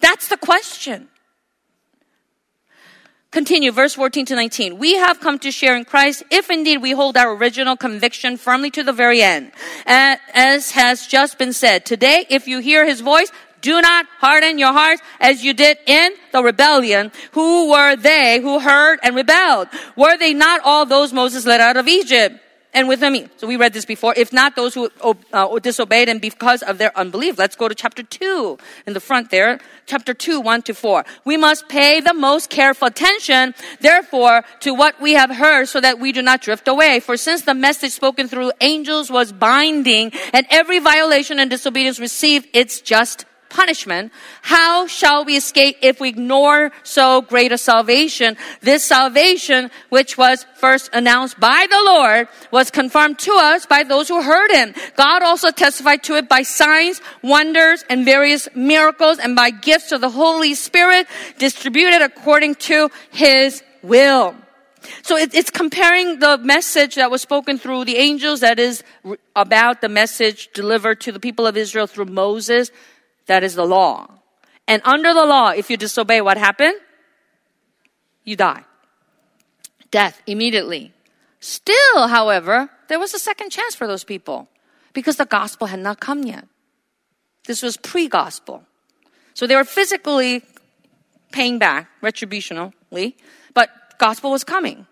That's the question. Continue, verse 14-19. We have come to share in Christ if indeed we hold our original conviction firmly to the very end. As has just been said, today if you hear his voice, Do not harden your hearts as you did in the rebellion. Who were they who heard and rebelled? Were they not all those Moses led out of Egypt? And with them, so we read this before, if not those who disobeyed and because of their unbelief. Let's go to chapter 2 in the front there. Chapter 2, 1 to 4. We must pay the most careful attention, therefore, to what we have heard so that we do not drift away. For since the message spoken through angels was binding and every violation and disobedience received its just punishment, how shall we escape if we ignore so great a salvation? This salvation, which was first announced by the Lord, was confirmed to us by those who heard him. God also testified to it by signs, wonders, and various miracles, and by gifts of the Holy Spirit distributed according to his will. So it's comparing the message that was spoken through the angels, that is about the message delivered to the people of Israel through Moses. That is the law. And under the law, if you disobey, what happened? You die. Death immediately. Still, however, there was a second chance for those people because the gospel had not come yet. This was pre-gospel. So they were physically paying back retributionally, but gospel was coming.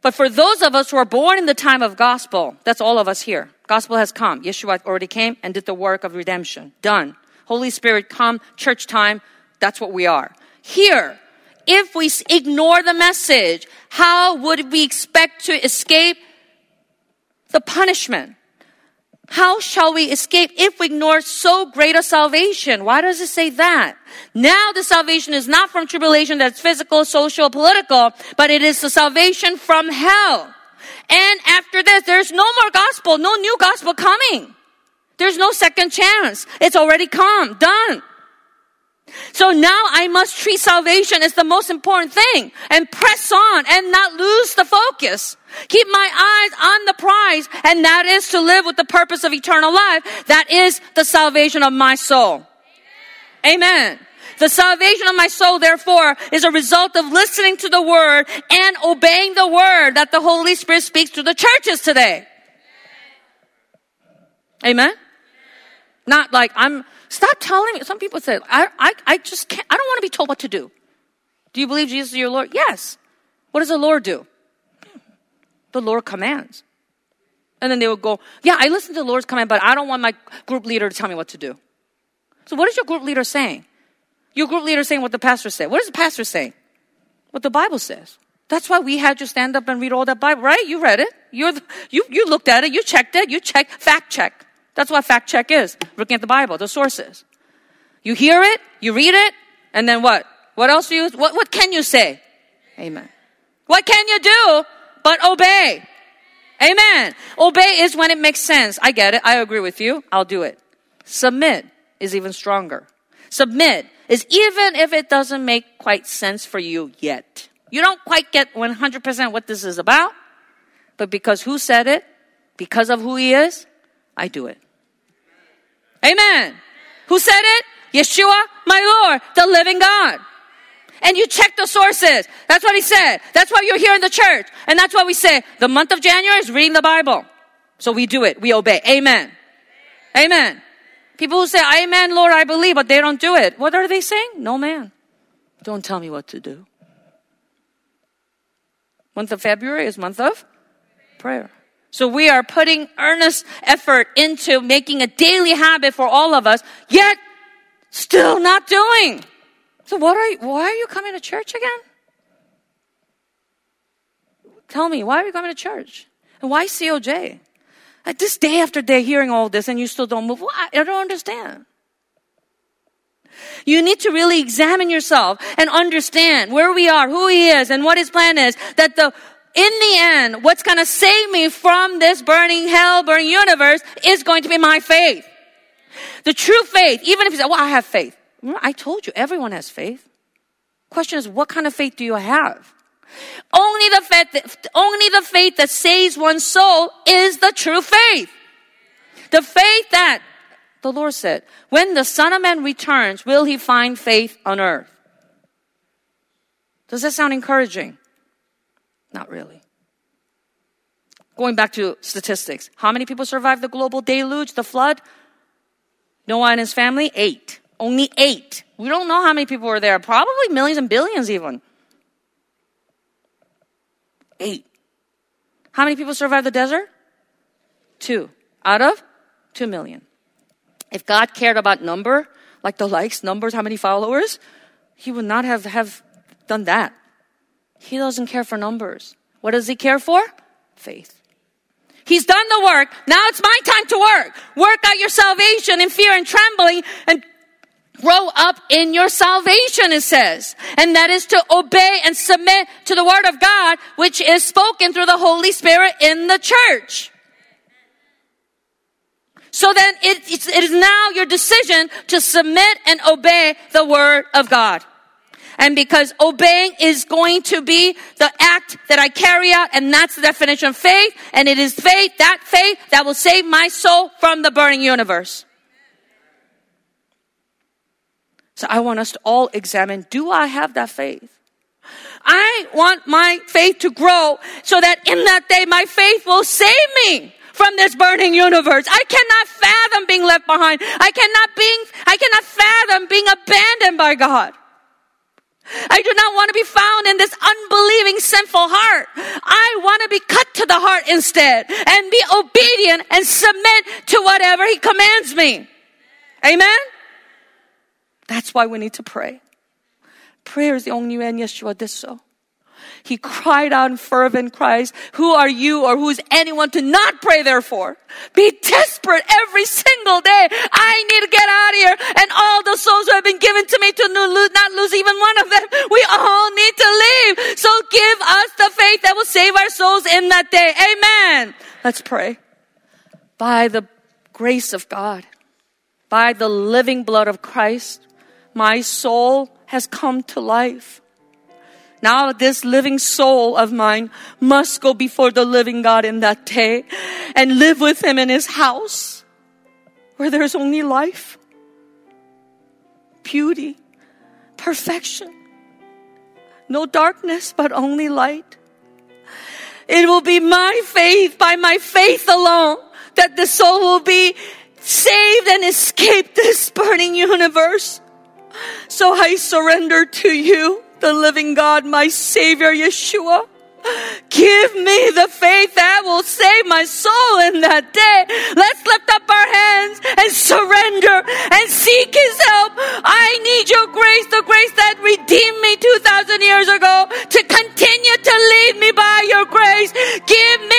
But for those of us who are born in the time of gospel, that's all of us here. Gospel has come. Yeshua already came and did the work of redemption. Done. Holy Spirit come, church time. That's what we are. Here, if we ignore the message, how would we expect to escape the punishment? How shall we escape if we ignore so great a salvation? Why does it say that? Now the salvation is not from tribulation that's physical, social, political, but it is the salvation from hell. And after this, there's no more gospel, no new gospel coming. There's no second chance. It's already come, done. So now I must treat salvation as the most important thing and press on and not lose the focus. Keep my eyes on the prize, and that is to live with the purpose of eternal life. That is the salvation of my soul. Amen. The salvation of my soul, therefore, is a result of listening to the word and obeying the word that the Holy Spirit speaks to the churches today. Amen. Not like stop telling me. Some people say, I just can't, I don't want to be told what to do. Do you believe Jesus is your Lord? Yes. What does the Lord do? The Lord commands. And then they will go, yeah, I listen to the Lord's command, but I don't want my group leader to tell me what to do. So what is your group leader saying? Your group leader is saying what the pastor said. What is the pastor saying? What the Bible says. That's why we had you stand up and read all that Bible, right? You read it. You looked at it. You checked it. Fact check. That's what fact check is. Looking at the Bible, the sources. You hear it. You read it. And then what? What else do you, what can you say? Amen. What can you do but obey? Amen. Obey is when it makes sense. I get it. I agree with you. I'll do it. Submit is even stronger. Submit is even if it doesn't make quite sense for you yet. You don't quite get 100% what this is about, but because who said it, because of who he is, I do it. Amen. Who said it? Yeshua, my Lord, the living God. And you check the sources. That's what he said. That's why you're here in the church. And that's why we say the month of January is reading the Bible. So we do it. We obey. Amen. Amen. People who say, amen, Lord, I believe, but they don't do it. What are they saying? No, man. Don't tell me what to do. Month of February is month of prayer. So we are putting earnest effort into making a daily habit for all of us, yet still not doing. So why are you coming to church again? Tell me, why are you coming to church? And why COJ? Like this day after day hearing all this and you still don't move. Well, I don't understand. You need to really examine yourself and understand where we are, who he is, and what his plan is. That in the end, what's going to save me from this burning hell, burning universe is going to be my faith. The true faith, even if you say, well, I have faith. Remember, I told you, everyone has faith. Question is, what kind of faith do you have? Only the faith that saves one's soul is the true faith. The faith that the Lord said, when the Son of Man returns, will he find faith on earth? Does that sound encouraging? Not really. Going back to statistics. How many people survived the global deluge, the flood? Noah and his family, 8. Only 8. We don't know how many people were there. Probably millions and billions even. 8. How many people survived the desert? 2. Out of 2 million. If God cared about number, like the likes, numbers, how many followers, he would not have done that. He doesn't care for numbers. What does he care for? Faith. He's done the work. Now it's my time to work. Work out your salvation in fear and trembling and grow up in your salvation, it says. And that is to obey and submit to the word of God, which is spoken through the Holy Spirit in the church. So then it is now your decision to submit and obey the word of God. And because obeying is going to be the act that I carry out, and that's the definition of faith. And it is faith that will save my soul from the burning universe. So I want us to all examine, do I have that faith? I want my faith to grow so that in that day my faith will save me from this burning universe. I cannot fathom being left behind. I cannot fathom being abandoned by God. I do not want to be found in this unbelieving, sinful heart. I want to be cut to the heart instead and be obedient and submit to whatever he commands me. Amen? That's why we need to pray. Prayer is the only way, and Yeshua did so. He cried out in fervent cries, who are you or who is anyone to not pray therefore? Be desperate every single day. I need to get out of here. And all the souls who have been given to me to not lose even one of them. We all need to leave. So give us the faith that will save our souls in that day. Amen. Let's pray. By the grace of God, by the living blood of Christ, my soul has come to life. Now this living soul of mine must go before the living God in that day and live with him in his house where there is only life, beauty, perfection, no darkness but only light. It will be my faith, by my faith alone, that the soul will be saved and escape this burning universe. So I surrender to you, the living God, my Savior, Yeshua. Give me the faith that will save my soul in that day. Let's lift up our hands and surrender and seek his help. I need your grace, the grace that redeemed me 2,000 years ago, to continue to lead me by your grace. Give